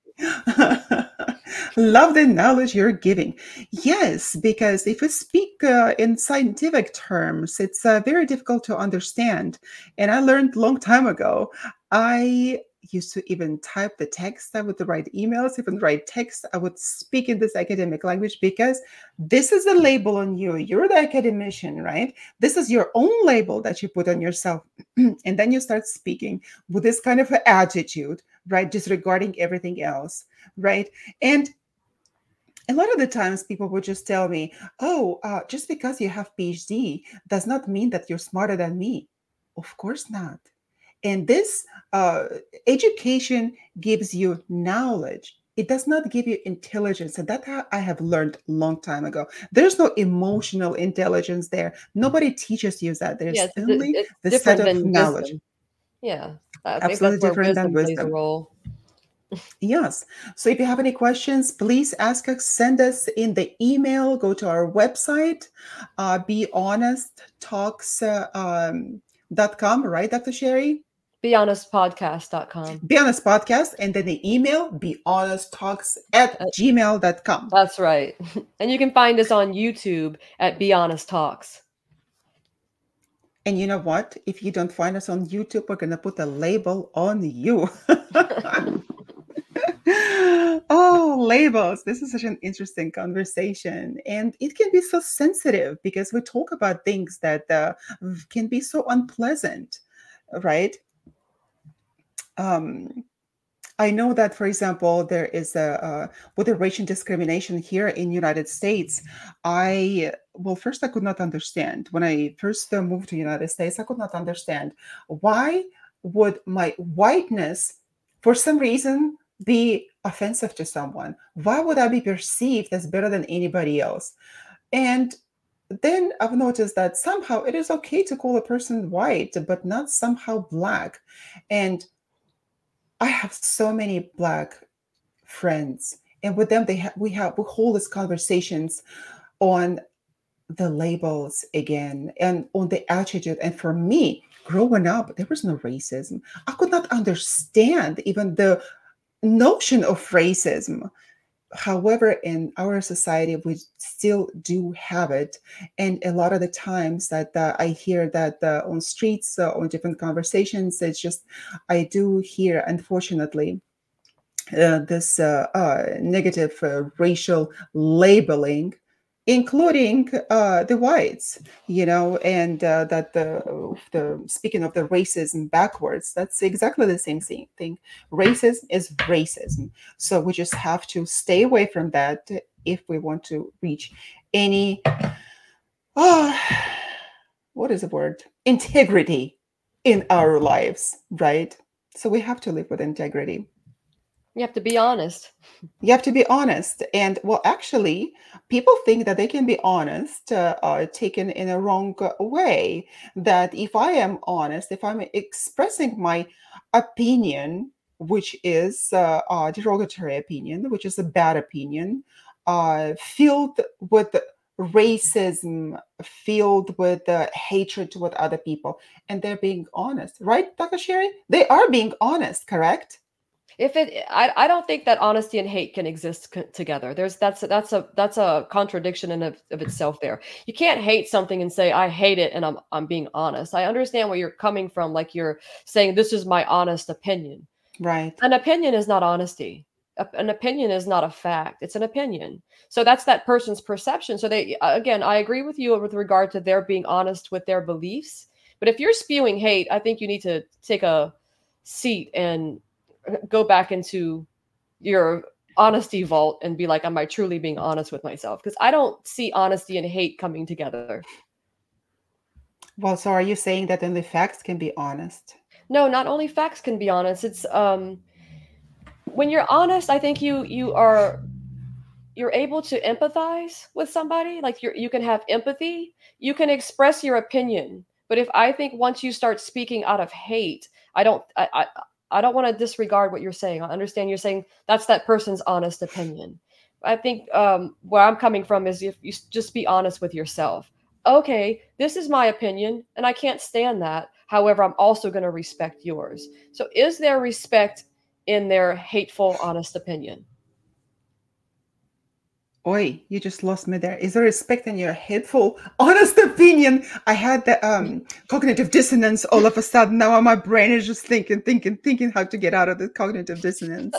Love the knowledge you're giving. Yes, because if we speak in scientific terms, it's very difficult to understand. And I learned a long time ago. I used to even type the text. I would write emails, even write text. I would speak in this academic language because this is a label on you. You're the academician, right? This is your own label that you put on yourself. And then you start speaking with this kind of attitude, right? Disregarding everything else, right? And a lot of the times people would just tell me, just because you have PhD does not mean that you're smarter than me. Of course not. And this education gives you knowledge. It does not give you intelligence. And that I have learned a long time ago. There's no emotional intelligence there. Nobody teaches you that. There's only the set of knowledge. Wisdom. Yeah. Absolutely different than wisdom. Yes. So if you have any questions, please ask us, send us in the email, go to our website, Be Honest Talks, .com, right, Dr. Sherry? BeHonestPodcast.com. Be Honest Podcast, and then the email, BeHonestTalks@gmail.com. That's right. And you can find us on YouTube at Be Honest Talks. And you know what? If you don't find us on YouTube, we're going to put a label on you. Oh, labels. This is such an interesting conversation. And it can be so sensitive because we talk about things that can be so unpleasant, right? I know that, for example, there is with the racial discrimination here in United States, I could not understand. When I first moved to United States, I could not understand why would my whiteness, for some reason, be offensive to someone? Why would I be perceived as better than anybody else? And then I've noticed that somehow it is okay to call a person white, but not somehow black. And I have so many black friends, and with them we hold these conversations on the labels again and on the attitude. And for me, growing up, there was no racism. I could not understand even the notion of racism. However, in our society, we still do have it. And a lot of the times that I hear that on streets, on different conversations, it's just, I do hear, unfortunately, this negative racial labeling, including the whites, you know, and that the speaking of the racism backwards, that's exactly the same thing. Racism is racism. So we just have to stay away from that if we want to reach any, what is the word? Integrity in our lives, right? So we have to live with integrity. You have to be honest. You have to be honest. And well, actually, people think that they can be honest taken in a wrong way. That if I am honest, if I'm expressing my opinion, which is a derogatory opinion, which is a bad opinion, filled with racism, filled with hatred toward other people, and they're being honest, right, Dr. Sherry? They are being honest, correct? I don't think that honesty and hate can exist together. That's a contradiction in of itself. There, you can't hate something and say I hate it and I'm being honest. I understand where you're coming from, like you're saying this is my honest opinion. Right. An opinion is not honesty. An opinion is not a fact. It's an opinion. So that's that person's perception. So they again, I agree with you with regard to their being honest with their beliefs. But if you're spewing hate, I think you need to take a seat and go back into your honesty vault and be like, am I truly being honest with myself? Because I don't see honesty and hate coming together. Well, so are you saying that only facts can be honest? No, not only facts can be honest. It's when you're honest, I think you're able to empathize with somebody. Like you can have empathy. You can express your opinion. But if I think once you start speaking out of hate, I don't want to disregard what you're saying. I understand you're saying that's that person's honest opinion. I think where I'm coming from is if you just be honest with yourself. Okay, this is my opinion, and I can't stand that. However, I'm also going to respect yours. So is there respect in their hateful, honest opinion? Oi, you just lost me there. Is there respect in your hateful, honest opinion? I had the cognitive dissonance all of a sudden. Now my brain is just thinking how to get out of the cognitive dissonance.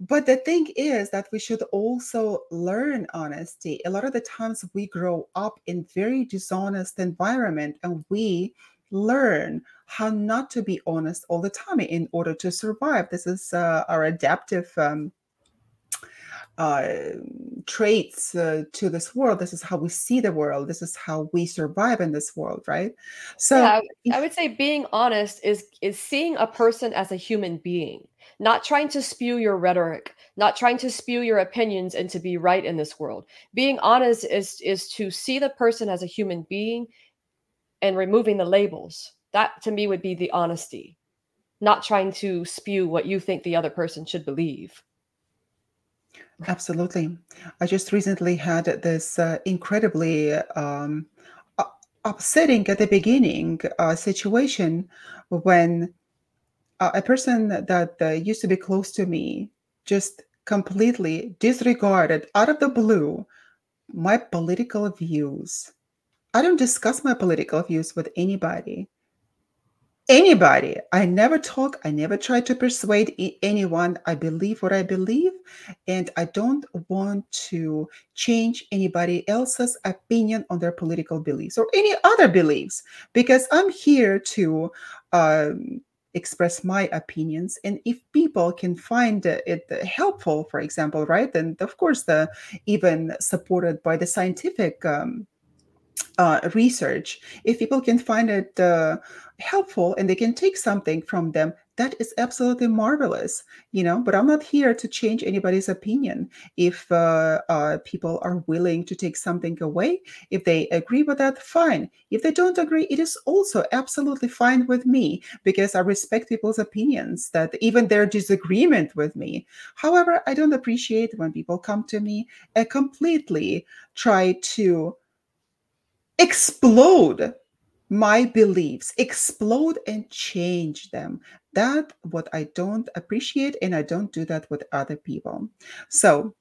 But the thing is that we should also learn honesty. A lot of the times we grow up in very dishonest environment, and we learn how not to be honest all the time in order to survive. This is our adaptive traits to this world. This is how we see the world. This is how we survive in this world, right? So yeah, I would say being honest is seeing a person as a human being, not trying to spew your rhetoric, not trying to spew your opinions and to be right in this world. Being honest is to see the person as a human being and removing the labels. That to me would be the honesty, not trying to spew what you think the other person should believe. Absolutely. I just recently had this incredibly upsetting at the beginning situation when a person that used to be close to me just completely disregarded out of the blue my political views. I don't discuss my political views with anybody. I never talk. I never try to persuade anyone. I believe what I believe, and I don't want to change anybody else's opinion on their political beliefs or any other beliefs, because I'm here to express my opinions. And if people can find it helpful, for example, right? And of course, even supported by the scientific research, if people can find it helpful and they can take something from them, that is absolutely marvelous, you know. But I'm not here to change anybody's opinion. If people are willing to take something away, if they agree with that, fine. If they don't agree, it is also absolutely fine with me, because I respect people's opinions, that even their disagreement with me. However, I don't appreciate when people come to me and completely try to explode my beliefs, explode and change them. That's what I don't appreciate, and I don't do that with other people. So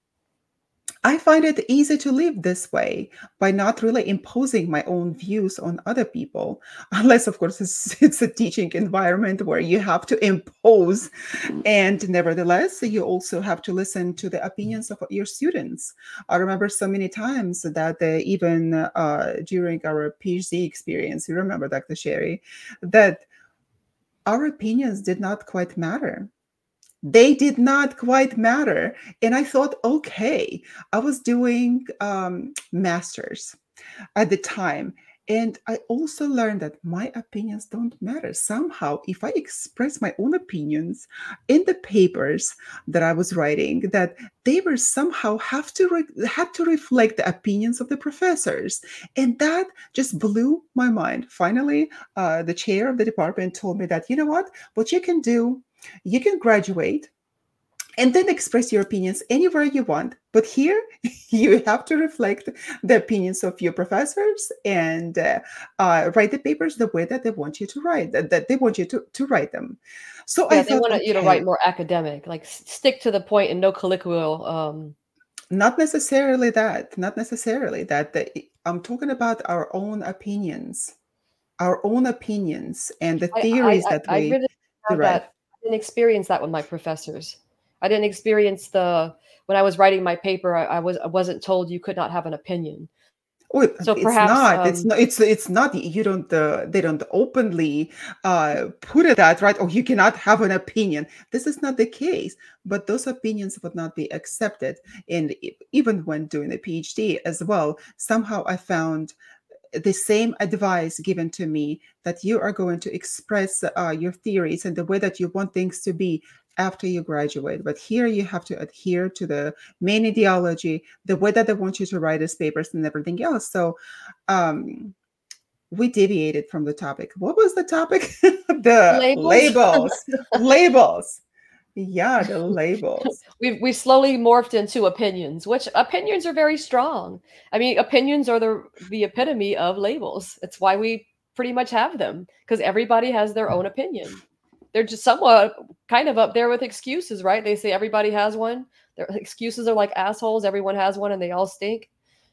I find it easy to live this way by not really imposing my own views on other people, unless, of course, it's a teaching environment where you have to impose. And nevertheless, you also have to listen to the opinions of your students. I remember so many times that even during our PhD experience, you remember, Dr. Sherry, that our opinions did not quite matter. They did not quite matter. And I thought, okay, I was doing masters at the time. And I also learned that my opinions don't matter. Somehow, if I express my own opinions in the papers that I was writing, that they were somehow have to reflect the opinions of the professors. And that just blew my mind. Finally, the chair of the department told me that, you know what you can do, you can graduate and then express your opinions anywhere you want. But here, you have to reflect the opinions of your professors and write the papers the way that they want you to write, that they want you to write them. So yeah, I thought, they want you to write more academic, like stick to the point and no colloquial. Not necessarily that. I'm talking about our own opinions and the theories that we write. I didn't experience that with my professors. I didn't experience when I was writing my paper, I wasn't told you could not have an opinion. Well, so it's perhaps not. It's not. You don't. They don't openly put it that right. Oh, you cannot have an opinion. This is not the case. But those opinions would not be accepted. And even when doing a PhD as well, somehow I found the same advice given to me that you are going to express your theories and the way that you want things to be after you graduate. But here you have to adhere to the main ideology, the way that they want you to write as papers and everything else. So we deviated from the topic. What was the topic? The labels. Yeah, the labels. We slowly morphed into opinions, which opinions are very strong. I mean, opinions are the epitome of labels. It's why we pretty much have them, because everybody has their own opinion. They're just somewhat kind of up there with excuses, right? They say everybody has one. Their excuses are like assholes. Everyone has one and they all stink.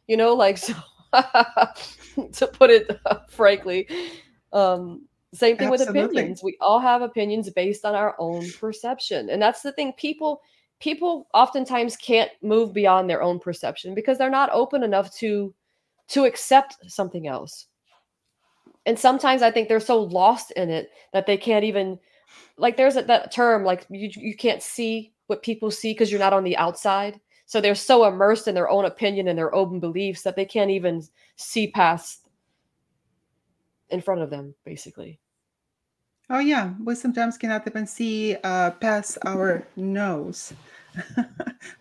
You know, like, so to put it frankly, same thing. Absolutely. With opinions. We all have opinions based on our own perception. And that's the thing. People oftentimes can't move beyond their own perception because they're not open enough to accept something else. And sometimes I think they're so lost in it that they can't even, like, there's that term, like you can't see what people see because you're not on the outside. So they're so immersed in their own opinion and their own beliefs that they can't even see past in front of them, basically. Oh, yeah. We sometimes cannot even see past our nose,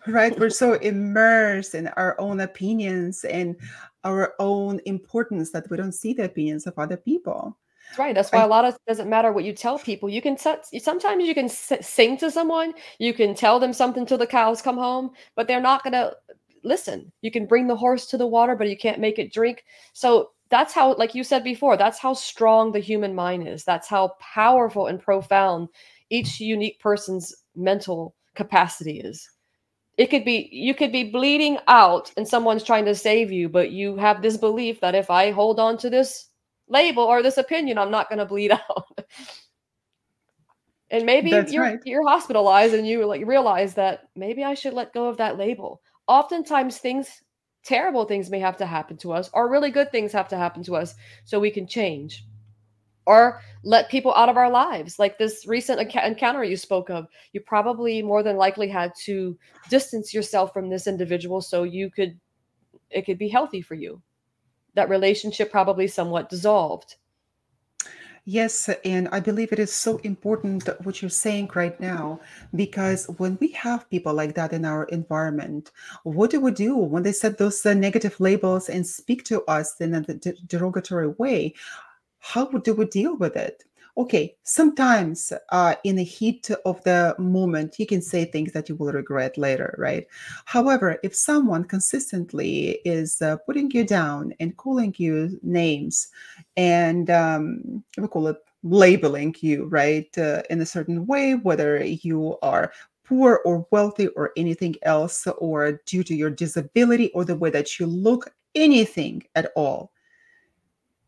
right? We're so immersed in our own opinions and our own importance that we don't see the opinions of other people. That's right. That's why a lot of it doesn't matter what you tell people. You can sometimes you can sing to someone, you can tell them something till the cows come home, but they're not going to listen. You can bring the horse to the water, but you can't make it drink. So that's how, like you said before, that's how strong the human mind is. That's how powerful and profound each unique person's mental capacity is. It could be, you could be bleeding out and someone's trying to save you, but you have this belief that if I hold on to this label or this opinion, I'm not going to bleed out. And maybe you're hospitalized and you like realize that maybe I should let go of that label. Oftentimes terrible things may have to happen to us, or really good things have to happen to us so we can change or let people out of our lives. Like this recent encounter you spoke of, you probably more than likely had to distance yourself from this individual so it could be healthy for you. That relationship probably somewhat dissolved. Yes, and I believe it is so important what you're saying right now, because when we have people like that in our environment, what do we do when they set those negative labels and speak to us in a derogatory way? How do we deal with it? Okay, sometimes in the heat of the moment, you can say things that you will regret later, right? However, if someone consistently is putting you down and calling you names and we call it labeling you, right, in a certain way, whether you are poor or wealthy or anything else, or due to your disability or the way that you look, anything at all,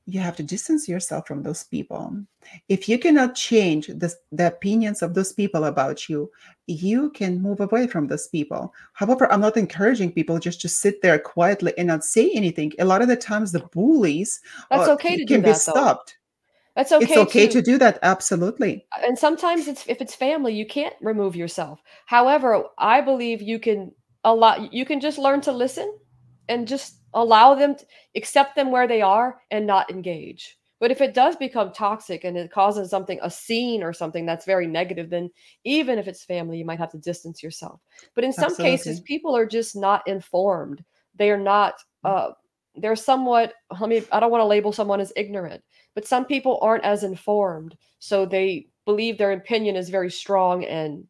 you have to distance yourself from those people. If you cannot change the opinions of those people about you, you can move away from those people. However, I'm not encouraging people just to sit there quietly and not say anything. A lot of the times the bullies can be stopped. That's okay. It's okay to do that. Absolutely. And sometimes if it's family, you can't remove yourself. However, I believe you can just learn to listen and just allow them, accept them where they are and not engage. But if it does become toxic and it causes a scene or something that's very negative, then even if it's family, you might have to distance yourself. But in some cases, people are just not informed. They are not, they're somewhat, I don't want to label someone as ignorant, but some people aren't as informed. So they believe their opinion is very strong, and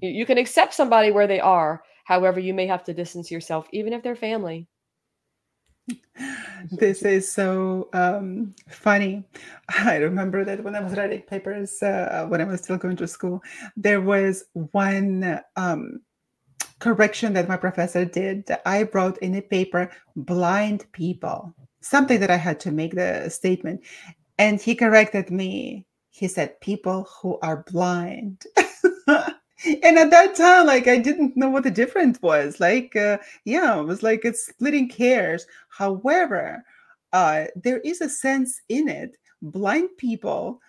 you can accept somebody where they are. However, you may have to distance yourself, even if they're family. This is so funny. I remember that when I was writing papers, when I was still going to school, there was one correction that my professor did. I brought in a paper, blind people, something that I had to make the statement. And he corrected me. He said, people who are blind. And at that time, I didn't know what the difference was. It was like it's splitting hairs. However, there is a sense in it. Blind people,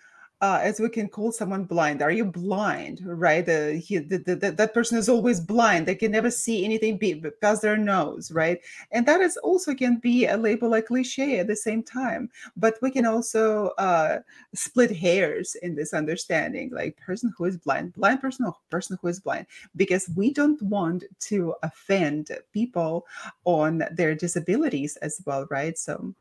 as we can call someone blind. Are you blind, right? That person is always blind. They can never see anything past their nose, right? And that is also can be a label, a cliche at the same time. But we can also split hairs in this understanding, person who is blind, blind person or person who is blind, because we don't want to offend people on their disabilities as well, right? So...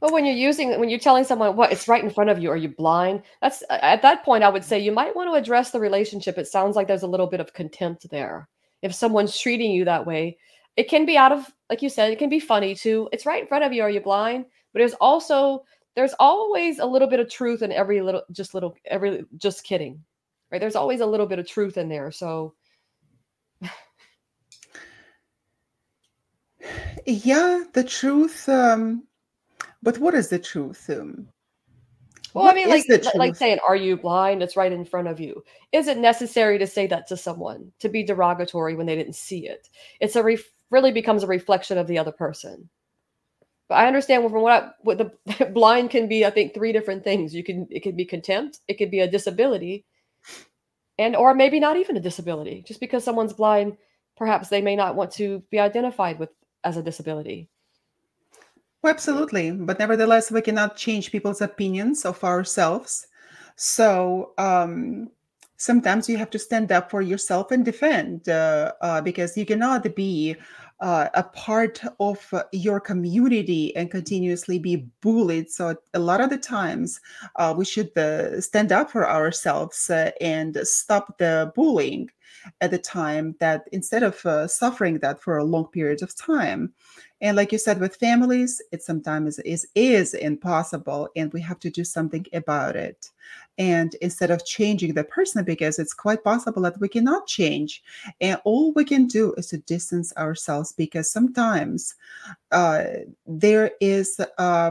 Well, when you're telling someone, what, it's right in front of you, are you blind? That's at that point, I would say you might want to address the relationship. It sounds like there's a little bit of contempt there. If someone's treating you that way, it can be out of, like you said, it can be funny too. It's right in front of you, are you blind? But there's always a little bit of truth in every just kidding, right? There's always a little bit of truth in there. So. Yeah, the truth, but what is the truth? Well, saying, are you blind? It's right in front of you. Is it necessary to say that to someone, to be derogatory when they didn't see it? It's really becomes a reflection of the other person. But I understand from what the blind can be, I think, three different things. It could be contempt. It could be a disability, or maybe not even a disability. Just because someone's blind, perhaps they may not want to be identified with as a disability. Absolutely. But nevertheless, we cannot change people's opinions of ourselves. So sometimes you have to stand up for yourself and defend because you cannot be a part of your community and continuously be bullied. So a lot of the times we should stand up for ourselves and stop the bullying at the time, that instead of suffering that for a long period of time. And like you said, with families, it sometimes is impossible, and we have to do something about it. And instead of changing the person, because it's quite possible that we cannot change, and all we can do is to distance ourselves, because sometimes there is a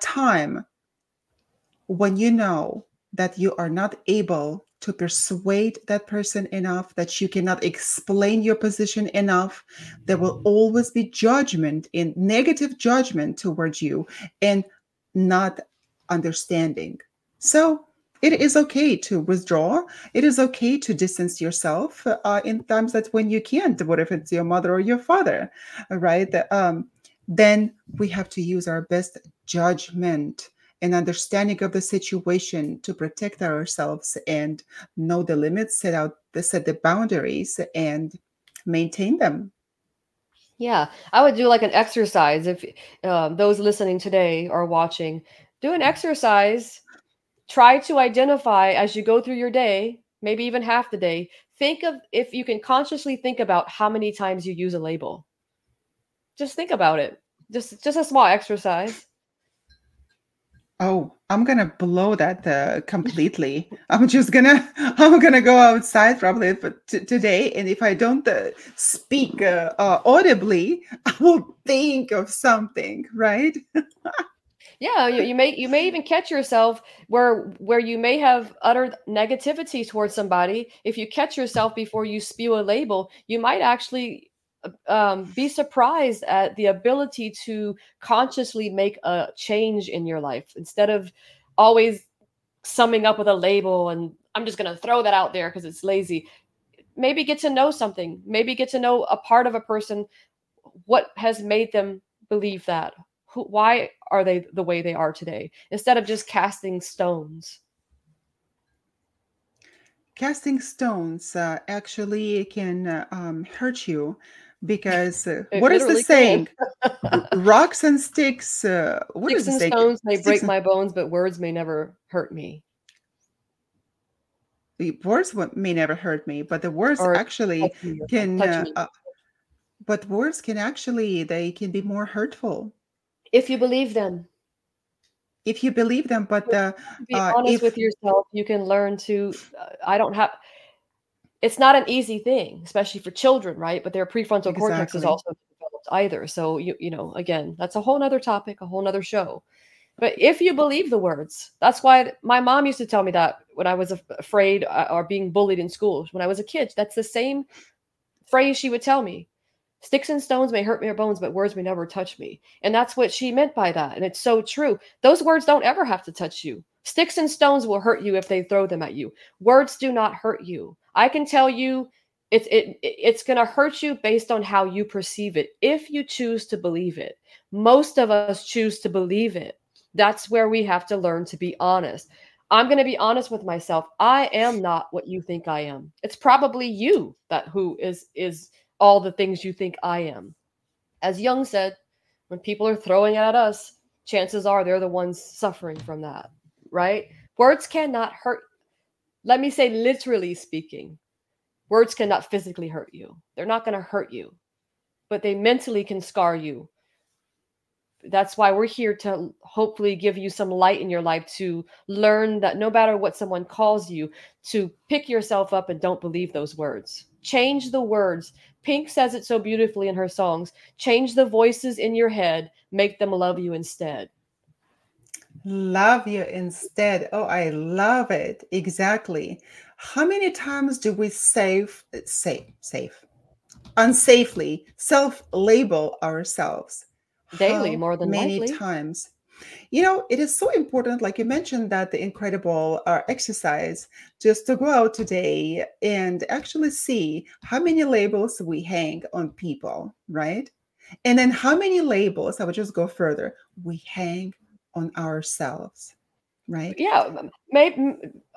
time when you know that you are not able to persuade that person enough, that you cannot explain your position enough. There will always be judgment and negative judgment towards you and not understanding. So it is okay to withdraw. It is okay to distance yourself in times that when you can't, what if it's your mother or your father, right? Then we have to use our best judgment and understanding of the situation to protect ourselves and know the limits, set the boundaries and maintain them. Yeah, I would do an exercise if those listening today are watching. Do an exercise Try to identify as you go through your day, maybe even half the day, think of, if you can consciously think about how many times you use a label. Just think about it. Just a small exercise. Oh, I'm going to blow that completely. I'm going to go outside probably today. And if I don't speak audibly, I will think of something, right? Yeah. You may even catch yourself where you may have uttered negativity towards somebody. If you catch yourself before you spew a label, you might actually be surprised at the ability to consciously make a change in your life instead of always summing up with a label and I'm just going to throw that out there because it's lazy. Maybe get to know something, maybe get to know a part of a person, what has made them believe that, why are they the way they are today, instead of just casting stones. Casting stones actually can hurt you. Because what is the saying? Rocks and sticks. What is the saying? Stones may break my bones, but words may never hurt me. The words may never hurt me, but the words actually can. But words can actually, they can be more hurtful if you believe them. If you believe them, but be honest with yourself. You can learn to. It's not an easy thing, especially for children, right? But their prefrontal cortex is also developed either. So, you know, again, that's a whole nother topic, a whole nother show. But if you believe the words, that's why my mom used to tell me that when I was afraid or being bullied in school, when I was a kid, that's the same phrase she would tell me. Sticks and stones may hurt my bones, but words may never touch me. And that's what she meant by that. And it's so true. Those words don't ever have to touch you. Sticks and stones will hurt you if they throw them at you. Words do not hurt you. I can tell you it's going to hurt you based on how you perceive it, if you choose to believe it. Most of us choose to believe it. That's where we have to learn to be honest. I'm going to be honest with myself. I am not what you think I am. It's probably you that who is all the things you think I am. As Jung said, when people are throwing at us, chances are they're the ones suffering from that, right? Words cannot hurt. Let me say, literally speaking, words cannot physically hurt you. They're not going to hurt you, but they mentally can scar you. That's why we're here to hopefully give you some light in your life, to learn that no matter what someone calls you, to pick yourself up and don't believe those words. Change the words. Pink says it so beautifully in her songs. Change the voices in your head. Make them love you instead. Love you instead. Oh, I love it. Exactly. How many times do we unsafely self-label ourselves? Daily, more than likely. Many times. You know, it is so important, like you mentioned, that the incredible exercise just to go out today and actually see how many labels we hang on people, right? And then how many labels, I would just go further, we hang on ourselves, right? Yeah, maybe,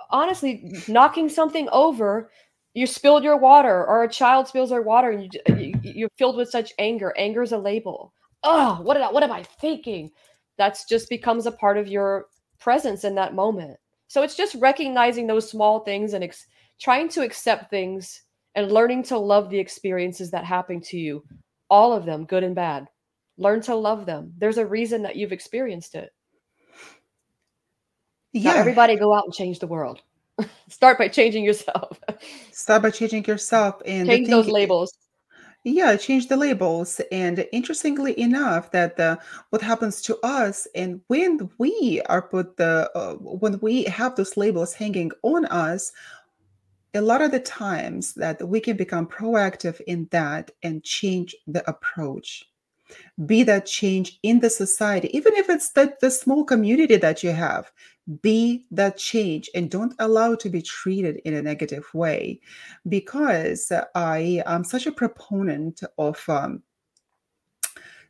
honestly, knocking something over, you spilled your water, or a child spills their water, and you're filled with such anger. Anger is a label. Oh, what am I thinking? That's just becomes a part of your presence in that moment. So it's just recognizing those small things and trying to accept things and learning to love the experiences that happen to you, all of them, good and bad. Learn to love them. There's a reason that you've experienced it. Yeah. Not everybody go out and change the world. Start by changing yourself. Start by changing yourself and change those labels. Yeah, change the labels. And interestingly enough, that what happens to us, and when we are when we have those labels hanging on us, a lot of the times that we can become proactive in that and change the approach. Be that change in the society, even if it's that the small community that you have, be that change and don't allow to be treated in a negative way. Because I am such a proponent of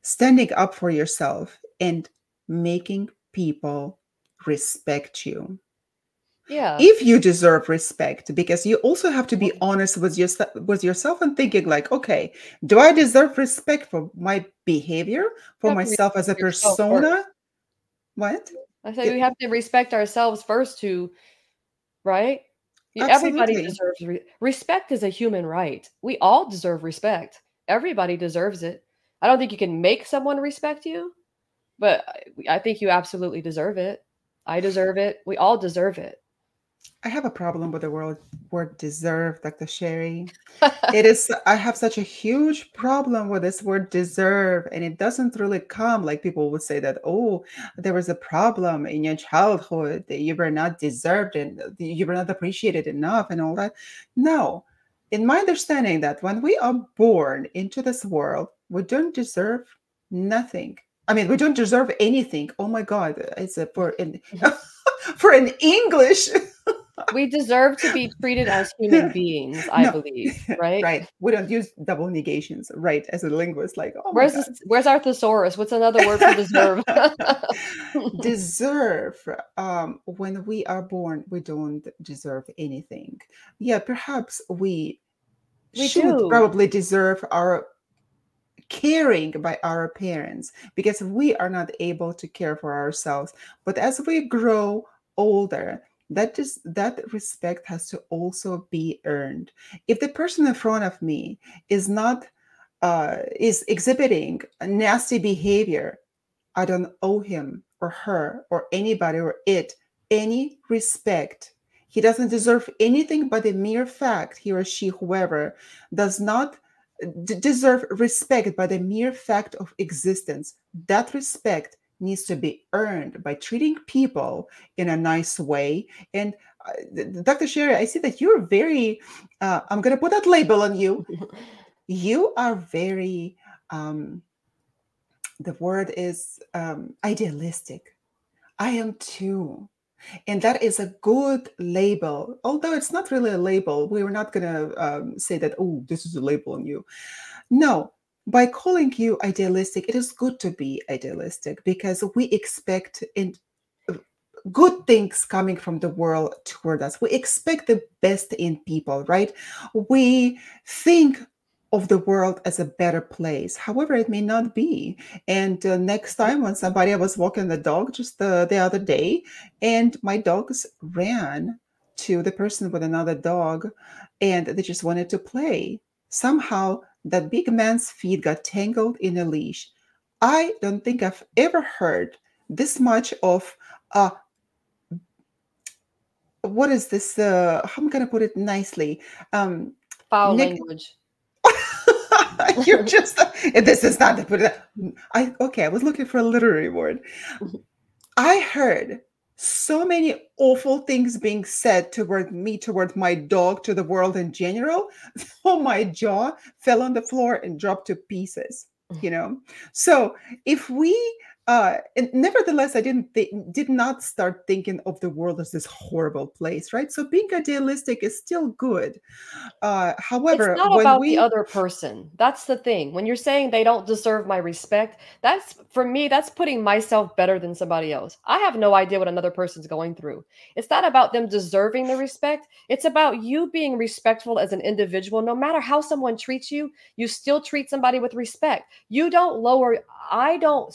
standing up for yourself and making people respect you. Yeah. If you deserve respect, because you also have to be honest with yourself and thinking like, okay, do I deserve respect for my behavior, for myself as a persona? What? I say we have to respect ourselves first too, right? Absolutely. Everybody deserves respect. Is a human right. We all deserve respect. Everybody deserves it. I don't think you can make someone respect you, but I think you absolutely deserve it. I deserve it. We all deserve it. I have a problem with the word deserve, Dr. Sherry. I have such a huge problem with this word deserve, and it doesn't really come like people would say that, oh, there was a problem in your childhood that you were not deserved and you were not appreciated enough and all that. No, in my understanding that when we are born into this world, we don't deserve nothing. I mean, we don't deserve anything. Oh my God, it's for an English. We deserve to be treated as human beings, I believe, right? Right. We don't use double negations, right? As a linguist, like, oh, where's our thesaurus? What's another word for deserve? Deserve. When we are born, we don't deserve anything. Yeah, perhaps we should probably deserve our caring by our parents because we are not able to care for ourselves. But as we grow older, that respect has to also be earned. If the person in front of me is not is exhibiting a nasty behavior, I don't owe him or her or anybody or it any respect. He doesn't deserve anything but the mere fact he or she, whoever, does not deserve respect by the mere fact of existence. That respect needs to be earned by treating people in a nice way. And Dr. Sherry, I see that you're very, I'm going to put that label on you. You are very, the word is idealistic. I am too. And that is a good label, although it's not really a label. We were not going to say that, oh, this is a label on you. No, by calling you idealistic, it is good to be idealistic because we expect good things coming from the world toward us. We expect the best in people, right? We think of the world as a better place. However, it may not be. And next time when somebody, I was walking the dog just the other day, and my dogs ran to the person with another dog, and they just wanted to play. Somehow, that big man's feet got tangled in a leash. I don't think I've ever heard this much of what is this? How am I going to put it nicely? Foul language. You're just, this is not the, I was looking for a literary word. I heard so many awful things being said toward me, toward my dog, to the world in general. So my jaw fell on the floor and dropped to pieces, you know? So if we, and nevertheless, I did not start thinking of the world as this horrible place, right? So being idealistic is still good. However, it's not about the other person. That's the thing. When you're saying they don't deserve my respect, that's, for me, that's putting myself better than somebody else. I have no idea what another person's going through. It's not about them deserving the respect. It's about you being respectful as an individual. No matter how someone treats you, you still treat somebody with respect. You don't lower, I don't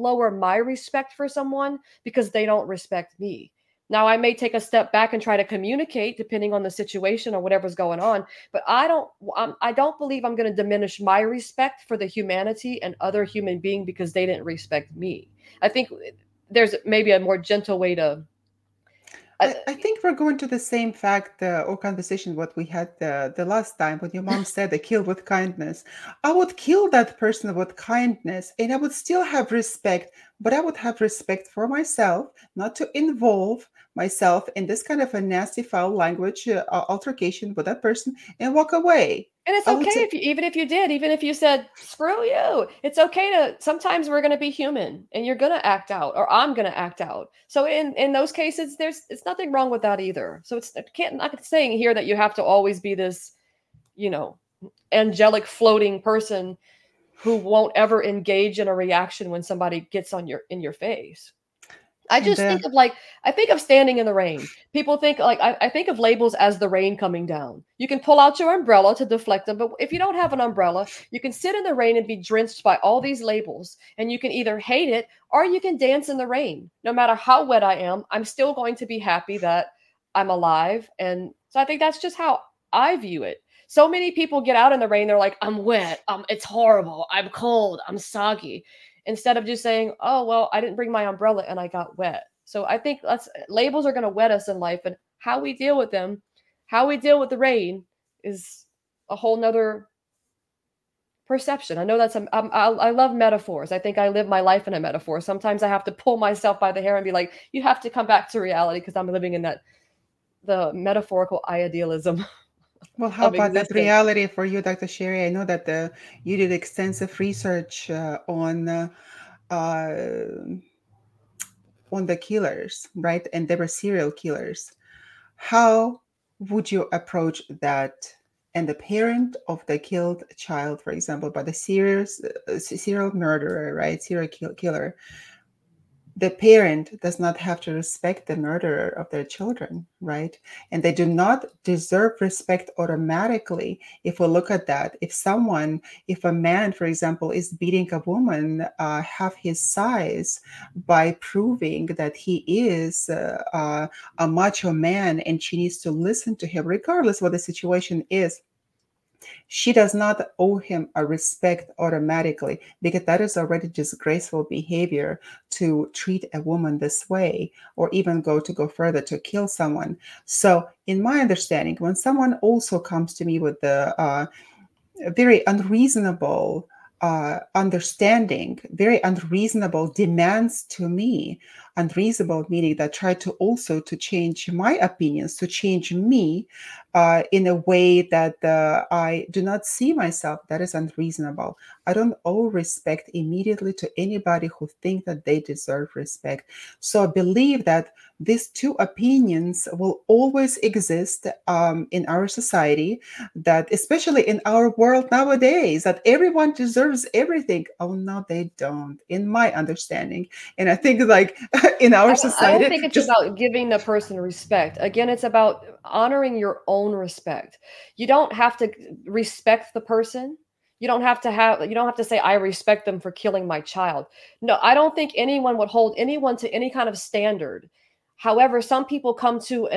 lower my respect for someone because they don't respect me. Now, I may take a step back and try to communicate depending on the situation or whatever's going on, but I don't believe I'm going to diminish my respect for the humanity and other human being because they didn't respect me. I think there's maybe a more gentle way to. I think we're going to the same fact or conversation what we had the last time when your mom said I kill with kindness. I would kill that person with kindness and I would still have respect, but I would have respect for myself, not to involve myself in this kind of a nasty, foul language altercation with that person and walk away. And it's okay even if you said, screw you, it's okay to, sometimes we're going to be human and you're going to act out or I'm going to act out. So in those cases, it's nothing wrong with that either. So I'm not saying here that you have to always be this, you know, angelic floating person who won't ever engage in a reaction when somebody gets in your face. I just think of like, I think of standing in the rain. People think like, I think of labels as the rain coming down. You can pull out your umbrella to deflect them. But if you don't have an umbrella, you can sit in the rain and be drenched by all these labels. And you can either hate it or you can dance in the rain. No matter how wet I am, I'm still going to be happy that I'm alive. And so I think that's just how I view it. So many people get out in the rain. They're like, I'm wet. It's horrible. I'm cold. I'm soggy. Instead of just saying, oh, well, I didn't bring my umbrella and I got wet. So I think labels are going to wet us in life, and how we deal with them, how we deal with the rain is a whole nother perception. I know that's, I love metaphors. I think I live my life in a metaphor. Sometimes I have to pull myself by the hair and be like, you have to come back to reality because I'm living in the metaphorical idealism. Well, how about that reality for you, Dr. Sherry? I know that you did extensive research on the killers, right? And they were serial killers. How would you approach that? And the parent of the killed child, for example, by the serial murderer, right? Serial killer. The parent does not have to respect the murderer of their children, right? And they do not deserve respect automatically. If we look at that, if a man, for example, is beating a woman half his size by proving that he is a macho man and she needs to listen to him, regardless what the situation is, she does not owe him a respect automatically, because that is already disgraceful behavior to treat a woman this way, or even go further to kill someone. So in my understanding, when someone also comes to me with the very unreasonable understanding, very unreasonable demands to me, unreasonable meaning that try to also to change my opinions, to change me in a way that I do not see myself, that is unreasonable. I don't owe respect immediately to anybody who thinks that they deserve respect. So I believe that these two opinions will always exist in our society, that especially in our world nowadays, that everyone deserves everything. Oh, no, they don't, in my understanding. And I think like in our society. I don't think it's about giving the person respect. Again, it's about honoring your own respect. You don't have to respect the person. You don't have to say, I respect them for killing my child. No, I don't think anyone would hold anyone to any kind of standard. However, some people come to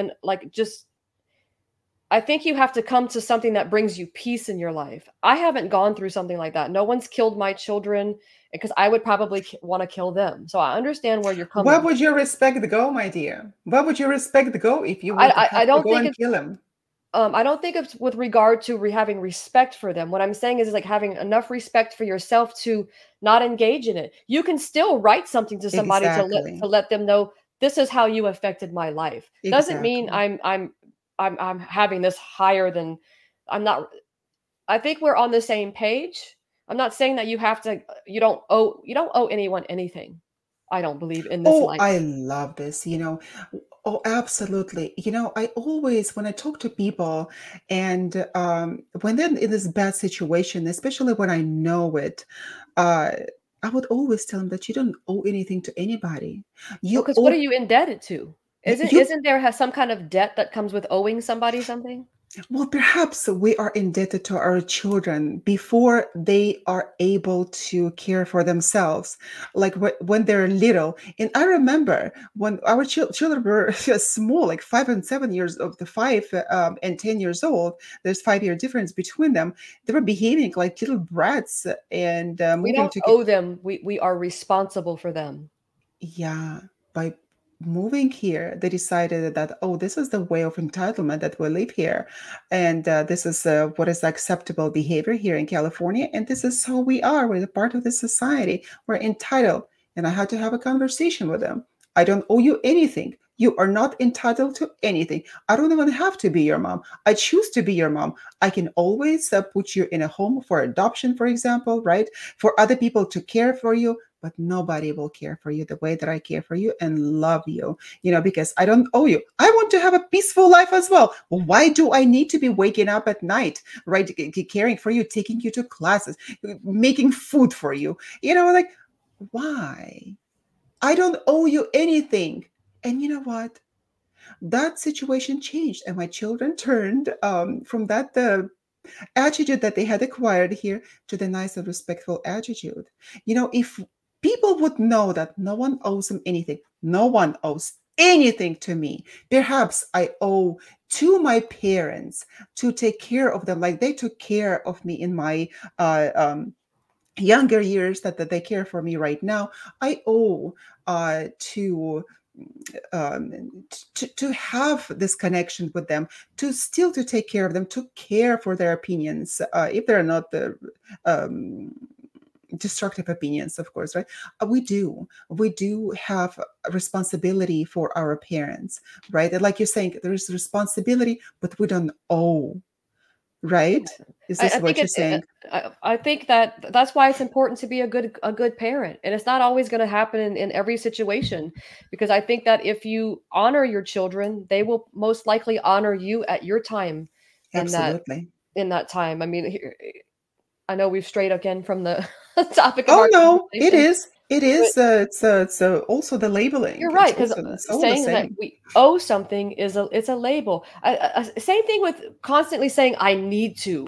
I think you have to come to something that brings you peace in your life. I haven't gone through something like that. No one's killed my children, because I would probably want to kill them. So I understand where you're coming from. Where would your respect go, my dear? Where would your respect go if you were to go and kill him? I don't think it's with regard to having respect for them. What I'm saying is like having enough respect for yourself to not engage in it. You can still write something to somebody to let them know, this is how you affected my life. Exactly. Doesn't mean I'm having this higher than I'm not. I think we're on the same page. I'm not saying that you don't owe anyone anything. I don't believe in this. Oh, life. I love this. Oh, absolutely. I always, when I talk to people and when they're in this bad situation, especially when I know it, I would always tell them that you don't owe anything to anybody. What are you indebted to? Isn't there some kind of debt that comes with owing somebody something? Well, perhaps we are indebted to our children before they are able to care for themselves, like when they're little. And I remember when our children were small, like 5 and 7 years old, 5 and 10 years old, there's 5-year difference between them. They were behaving like little brats. And we don't owe them. We are responsible for them. Yeah, by moving here, they decided that, oh, this is the way of entitlement that we live here. And this is what is acceptable behavior here in California. And this is how we are. We're a part of this society. We're entitled. And I had to have a conversation with them. I don't owe you anything. You are not entitled to anything. I don't even have to be your mom. I choose to be your mom. I can always put you in a home for adoption, for example, right? For other people to care for you. But nobody will care for you the way that I care for you and love you, because I don't owe you. I want to have a peaceful life as well. Why do I need to be waking up at night, right? Caring for you, taking you to classes, making food for you, why? I don't owe you anything. And you know what? That situation changed, and my children turned from that attitude that they had acquired here to the nice and respectful attitude. You know, if people would know that no one owes them anything, no one owes anything to me. Perhaps I owe to my parents to take care of them like they took care of me in my younger years that they care for me right now. I owe to have this connection with them, to take care of them, to care for their opinions, if they're not the destructive opinions, of course, right? We do have a responsibility for our parents, right? And like you're saying, there is responsibility, but we don't owe, right? Is this what you're saying? I think that's why it's important to be a good parent. And it's not always going to happen in every situation, because I think that if you honor your children, they will most likely honor you at your time. Absolutely. In that time. I mean, I know we've strayed again from the topic. Oh, no, it is. It is. It's also the labeling. You're right, because saying that we owe something it's a label. Same thing with constantly saying, I need to.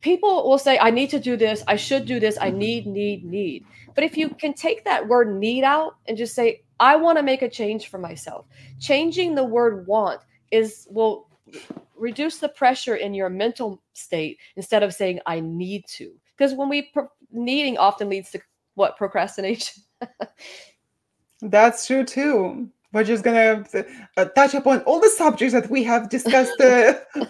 People will say, I need to do this. I should do this. I need. But if you can take that word need out and just say, I want to make a change for myself. Changing the word want will reduce the pressure in your mental state instead of saying, I need to. Because when needing often leads to what? Procrastination. That's true too. We're just going to touch upon all the subjects that we have discussed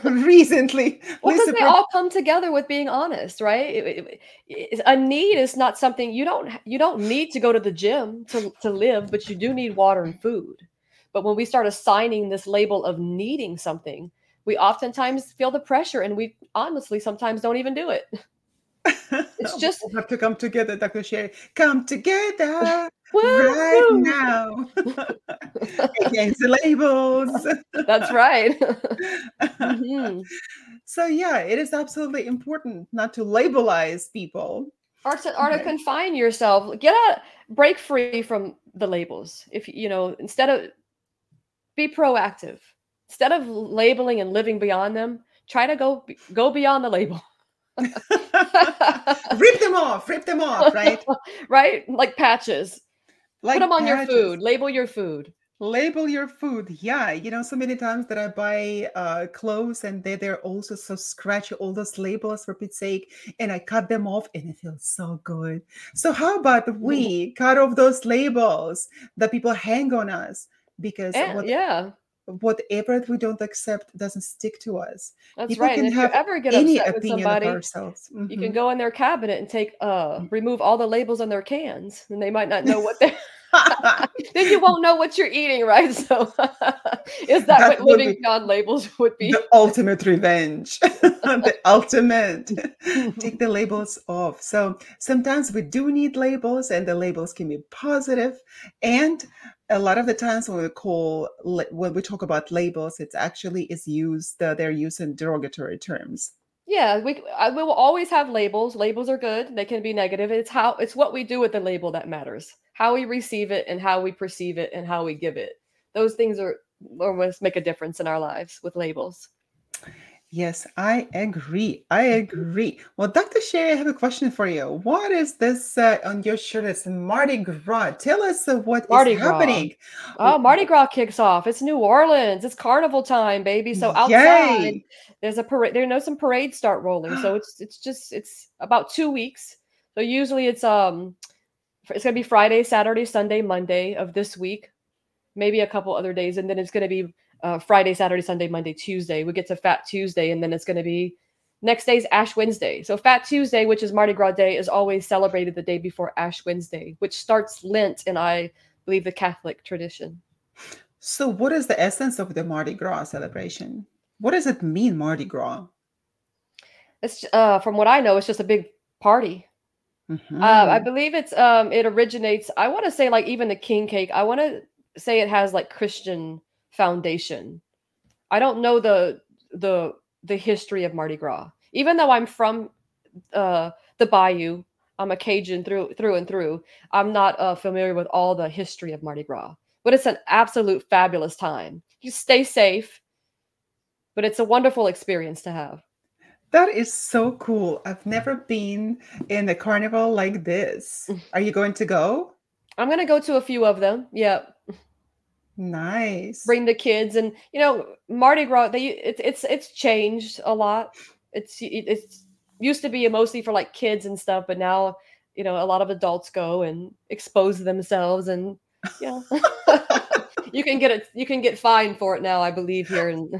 recently. Well, because they all come together with being honest, right? A need is not something you don't need to go to the gym to live, but you do need water and food. But when we start assigning this label of needing something, we oftentimes feel the pressure, and we honestly sometimes don't even do it. It's just we have to come together, Dr. Sherry. Come together right now against the labels. That's right. Mm-hmm. So yeah, it is absolutely important not to labelize people. Or to confine yourself. Break free from the labels. If instead of be proactive, instead of labeling and living beyond them, try to go beyond the label. Rip them off, right? Right? Like patches. Put them on your food. Label your food. Yeah. So many times that I buy clothes and they're also so scratchy, all those labels for Pete's sake, and I cut them off and it feels so good. So how about we cut off those labels that people hang on us? Because whatever we don't accept doesn't stick to us. That's people right. Can and if have you ever get any upset opinion with somebody, of ourselves. Mm-hmm. You can go in their cabinet and remove all the labels on their cans, and they might not know what they're. Then you won't know what you're eating, right? So, is that what living beyond labels would be? The ultimate revenge. The ultimate. Take the labels off. So sometimes we do need labels, and the labels can be positive. And a lot of the times when we talk about labels, it's actually is used. They're used in derogatory terms. Yeah, we will always have labels. Labels are good. They can be negative. It's what we do with the label that matters. How we receive it and how we perceive it and how we give it. Those things almost make a difference in our lives with labels. Yes, I agree. Well, Dr. Sherry, I have a question for you. What is this on your shirt? It's Mardi Gras. Tell us what Mardi is happening. Oh, Mardi Gras kicks off. It's New Orleans. It's carnival time, baby. So outside, there's a parade. Some parades start rolling. So it's about 2 weeks. So usually it's going to be Friday, Saturday, Sunday, Monday of this week, maybe a couple other days, and then it's going to be Friday, Saturday, Sunday, Monday, Tuesday. We get to Fat Tuesday, and then it's going to be next day's Ash Wednesday. So Fat Tuesday, which is Mardi Gras Day, is always celebrated the day before Ash Wednesday, which starts Lent in, I believe, the Catholic tradition. So what is the essence of the Mardi Gras celebration? What does it mean, Mardi Gras? It's from what I know, it's just a big party. Mm-hmm. I believe it originates, I want to say like even the king cake, I want to say it has like Christian foundation. I don't know the history of Mardi Gras, even though I'm from the Bayou. I'm a Cajun through and through. I'm not familiar with all the history of Mardi Gras, but it's an absolute fabulous time. You stay safe, but it's a wonderful experience to have. That is so cool. I've never been in a carnival like this. Are you going to go? I'm going to go to a few of them. Yeah. Nice. Bring the kids, and you know, Mardi Gras, it's changed a lot. It's used to be mostly for like kids and stuff, but now, you know, a lot of adults go and expose themselves, and yeah. You can get fined for it now, I believe, here in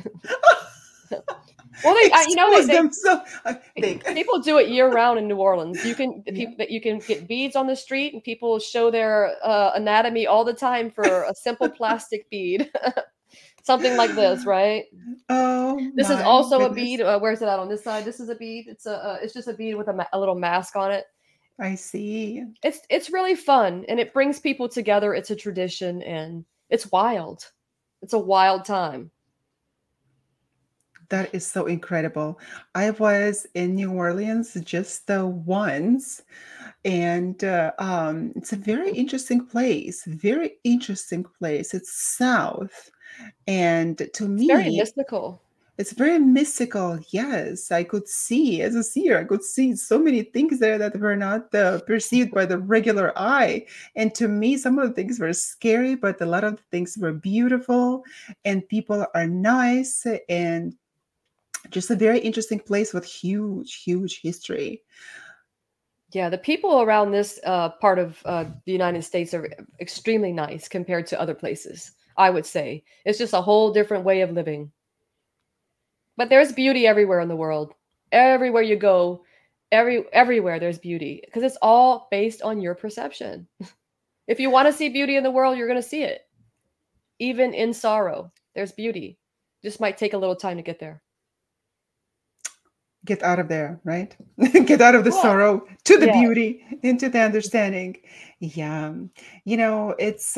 well, they people do it year round in New Orleans. You can get beads on the street, and people show their anatomy all the time for a simple plastic bead, something like this, right? Oh, this is also goodness. A bead. Where's it at on this side? This is a bead. It's it's just a bead with a little mask on it. I see. It's really fun, and it brings people together. It's a tradition, and it's wild. It's a wild time. That is so incredible. I was in New Orleans just once, and it's a very interesting place. It's south, and to me, it's very mystical. It's very mystical, yes. I could see, as a seer, I could see so many things there that were not perceived by the regular eye. And to me, some of the things were scary, but a lot of the things were beautiful, and people are nice, and just a very interesting place with huge, huge history. Yeah, the people around this part of the United States are extremely nice compared to other places, I would say. It's just a whole different way of living. But there's beauty everywhere in the world. Everywhere you go, everywhere there's beauty, because it's all based on your perception. If you want to see beauty in the world, you're going to see it. Even in sorrow, there's beauty. Just might take a little time to get there. Get out of there, right? Get out of the sorrow to the beauty, into the understanding. Yeah. You know, it's...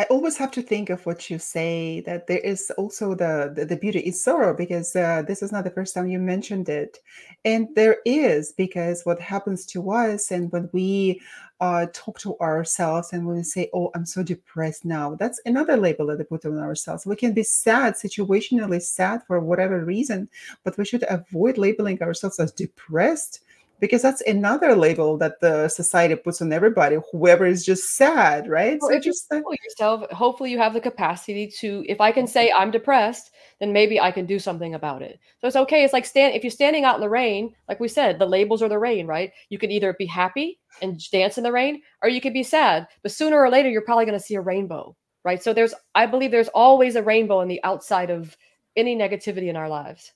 I always have to think of what you say, that there is also the beauty is sorrow, because this is not the first time you mentioned it. And there is, because what happens to us, and when we talk to ourselves, and when we say, oh, I'm so depressed now, that's another label that they put on ourselves. We can be sad, situationally sad for whatever reason, but we should avoid labeling ourselves as depressed, because that's another label that the society puts on everybody, whoever is just sad, right? Well, so if you label yourself, hopefully you have the capacity to, if I can say I'm depressed, then maybe I can do something about it. So it's okay. It's like if you're standing out in the rain, like we said, the labels are the rain, right? You can either be happy and dance in the rain, or you could be sad, but sooner or later, you're probably going to see a rainbow, right? So I believe there's always a rainbow on the outside of any negativity in our lives.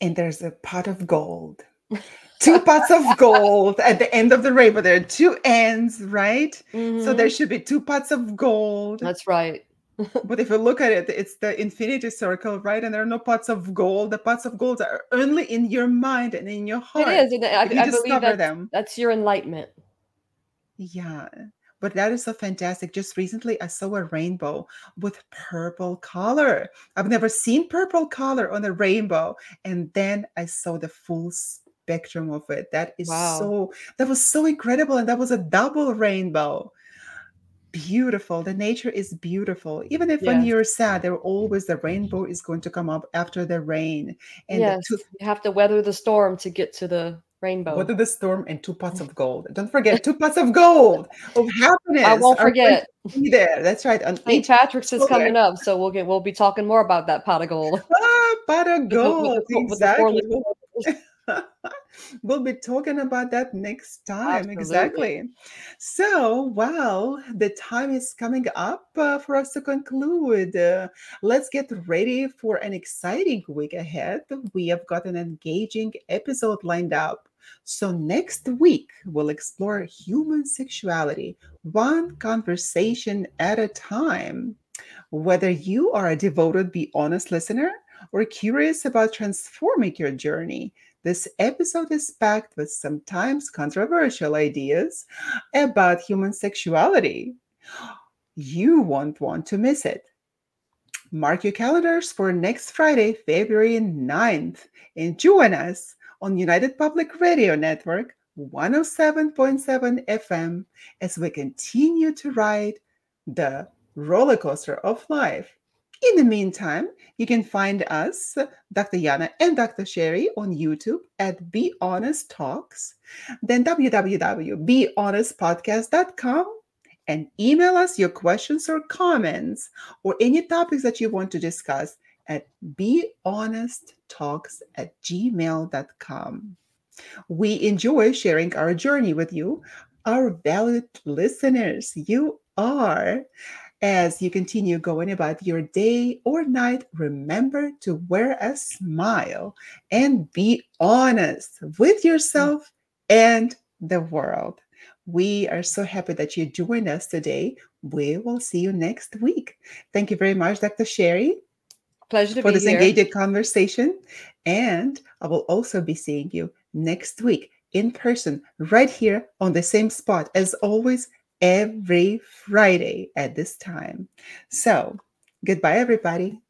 And there's a pot of gold. Two pots of gold at the end of the rainbow. There are two ends, right? Mm-hmm. So there should be two pots of gold. That's right. But if you look at it, it's the infinity circle, right? And there are no pots of gold. The pots of gold are only in your mind and in your heart. It is. And I believe that's your enlightenment. Yeah. But that is so fantastic. Just recently, I saw a rainbow with purple color. I've never seen purple color on a rainbow. And then I saw the full spectrum of it. That is that was so incredible. And that was a double rainbow. Beautiful. The nature is beautiful. Even if when you're sad, there always the rainbow is going to come up after the rain. And you have to weather the storm to get to the rainbow. Weather the storm and two pots of gold. Don't forget, two pots of gold of happiness. I won't forget. Be there. That's right. St. Patrick's is coming up, so we'll be talking more about that pot of gold. Ah, pot of gold. Exactly. We'll be talking about that next time. Absolutely. Exactly. So, the time is coming up for us to conclude. Let's get ready for an exciting week ahead. We have got an engaging episode lined up. So next week, we'll explore human sexuality, one conversation at a time. Whether you are a devoted Be Honest listener or curious about transforming your journey, this episode is packed with sometimes controversial ideas about human sexuality. You won't want to miss it. Mark your calendars for next Friday, February 9th, and join us on United Public Radio Network 107.7 FM as we continue to ride the roller coaster of life. In the meantime, you can find us, Dr. Yana and Dr. Sherry, on YouTube at Be Honest Talks, then www.behonestpodcast.com, and email us your questions or comments or any topics that you want to discuss at behonesttalks@gmail.com. We enjoy sharing our journey with you, our valued listeners. You are. As you continue going about your day or night, remember to wear a smile and be honest with yourself and the world. We are so happy that you joined us today. We will see you next week. Thank you very much, Dr. Sherry. Pleasure to be here. For this engaging conversation. And I will also be seeing you next week in person, right here on the same spot as always, every Friday at this time. So, goodbye, everybody.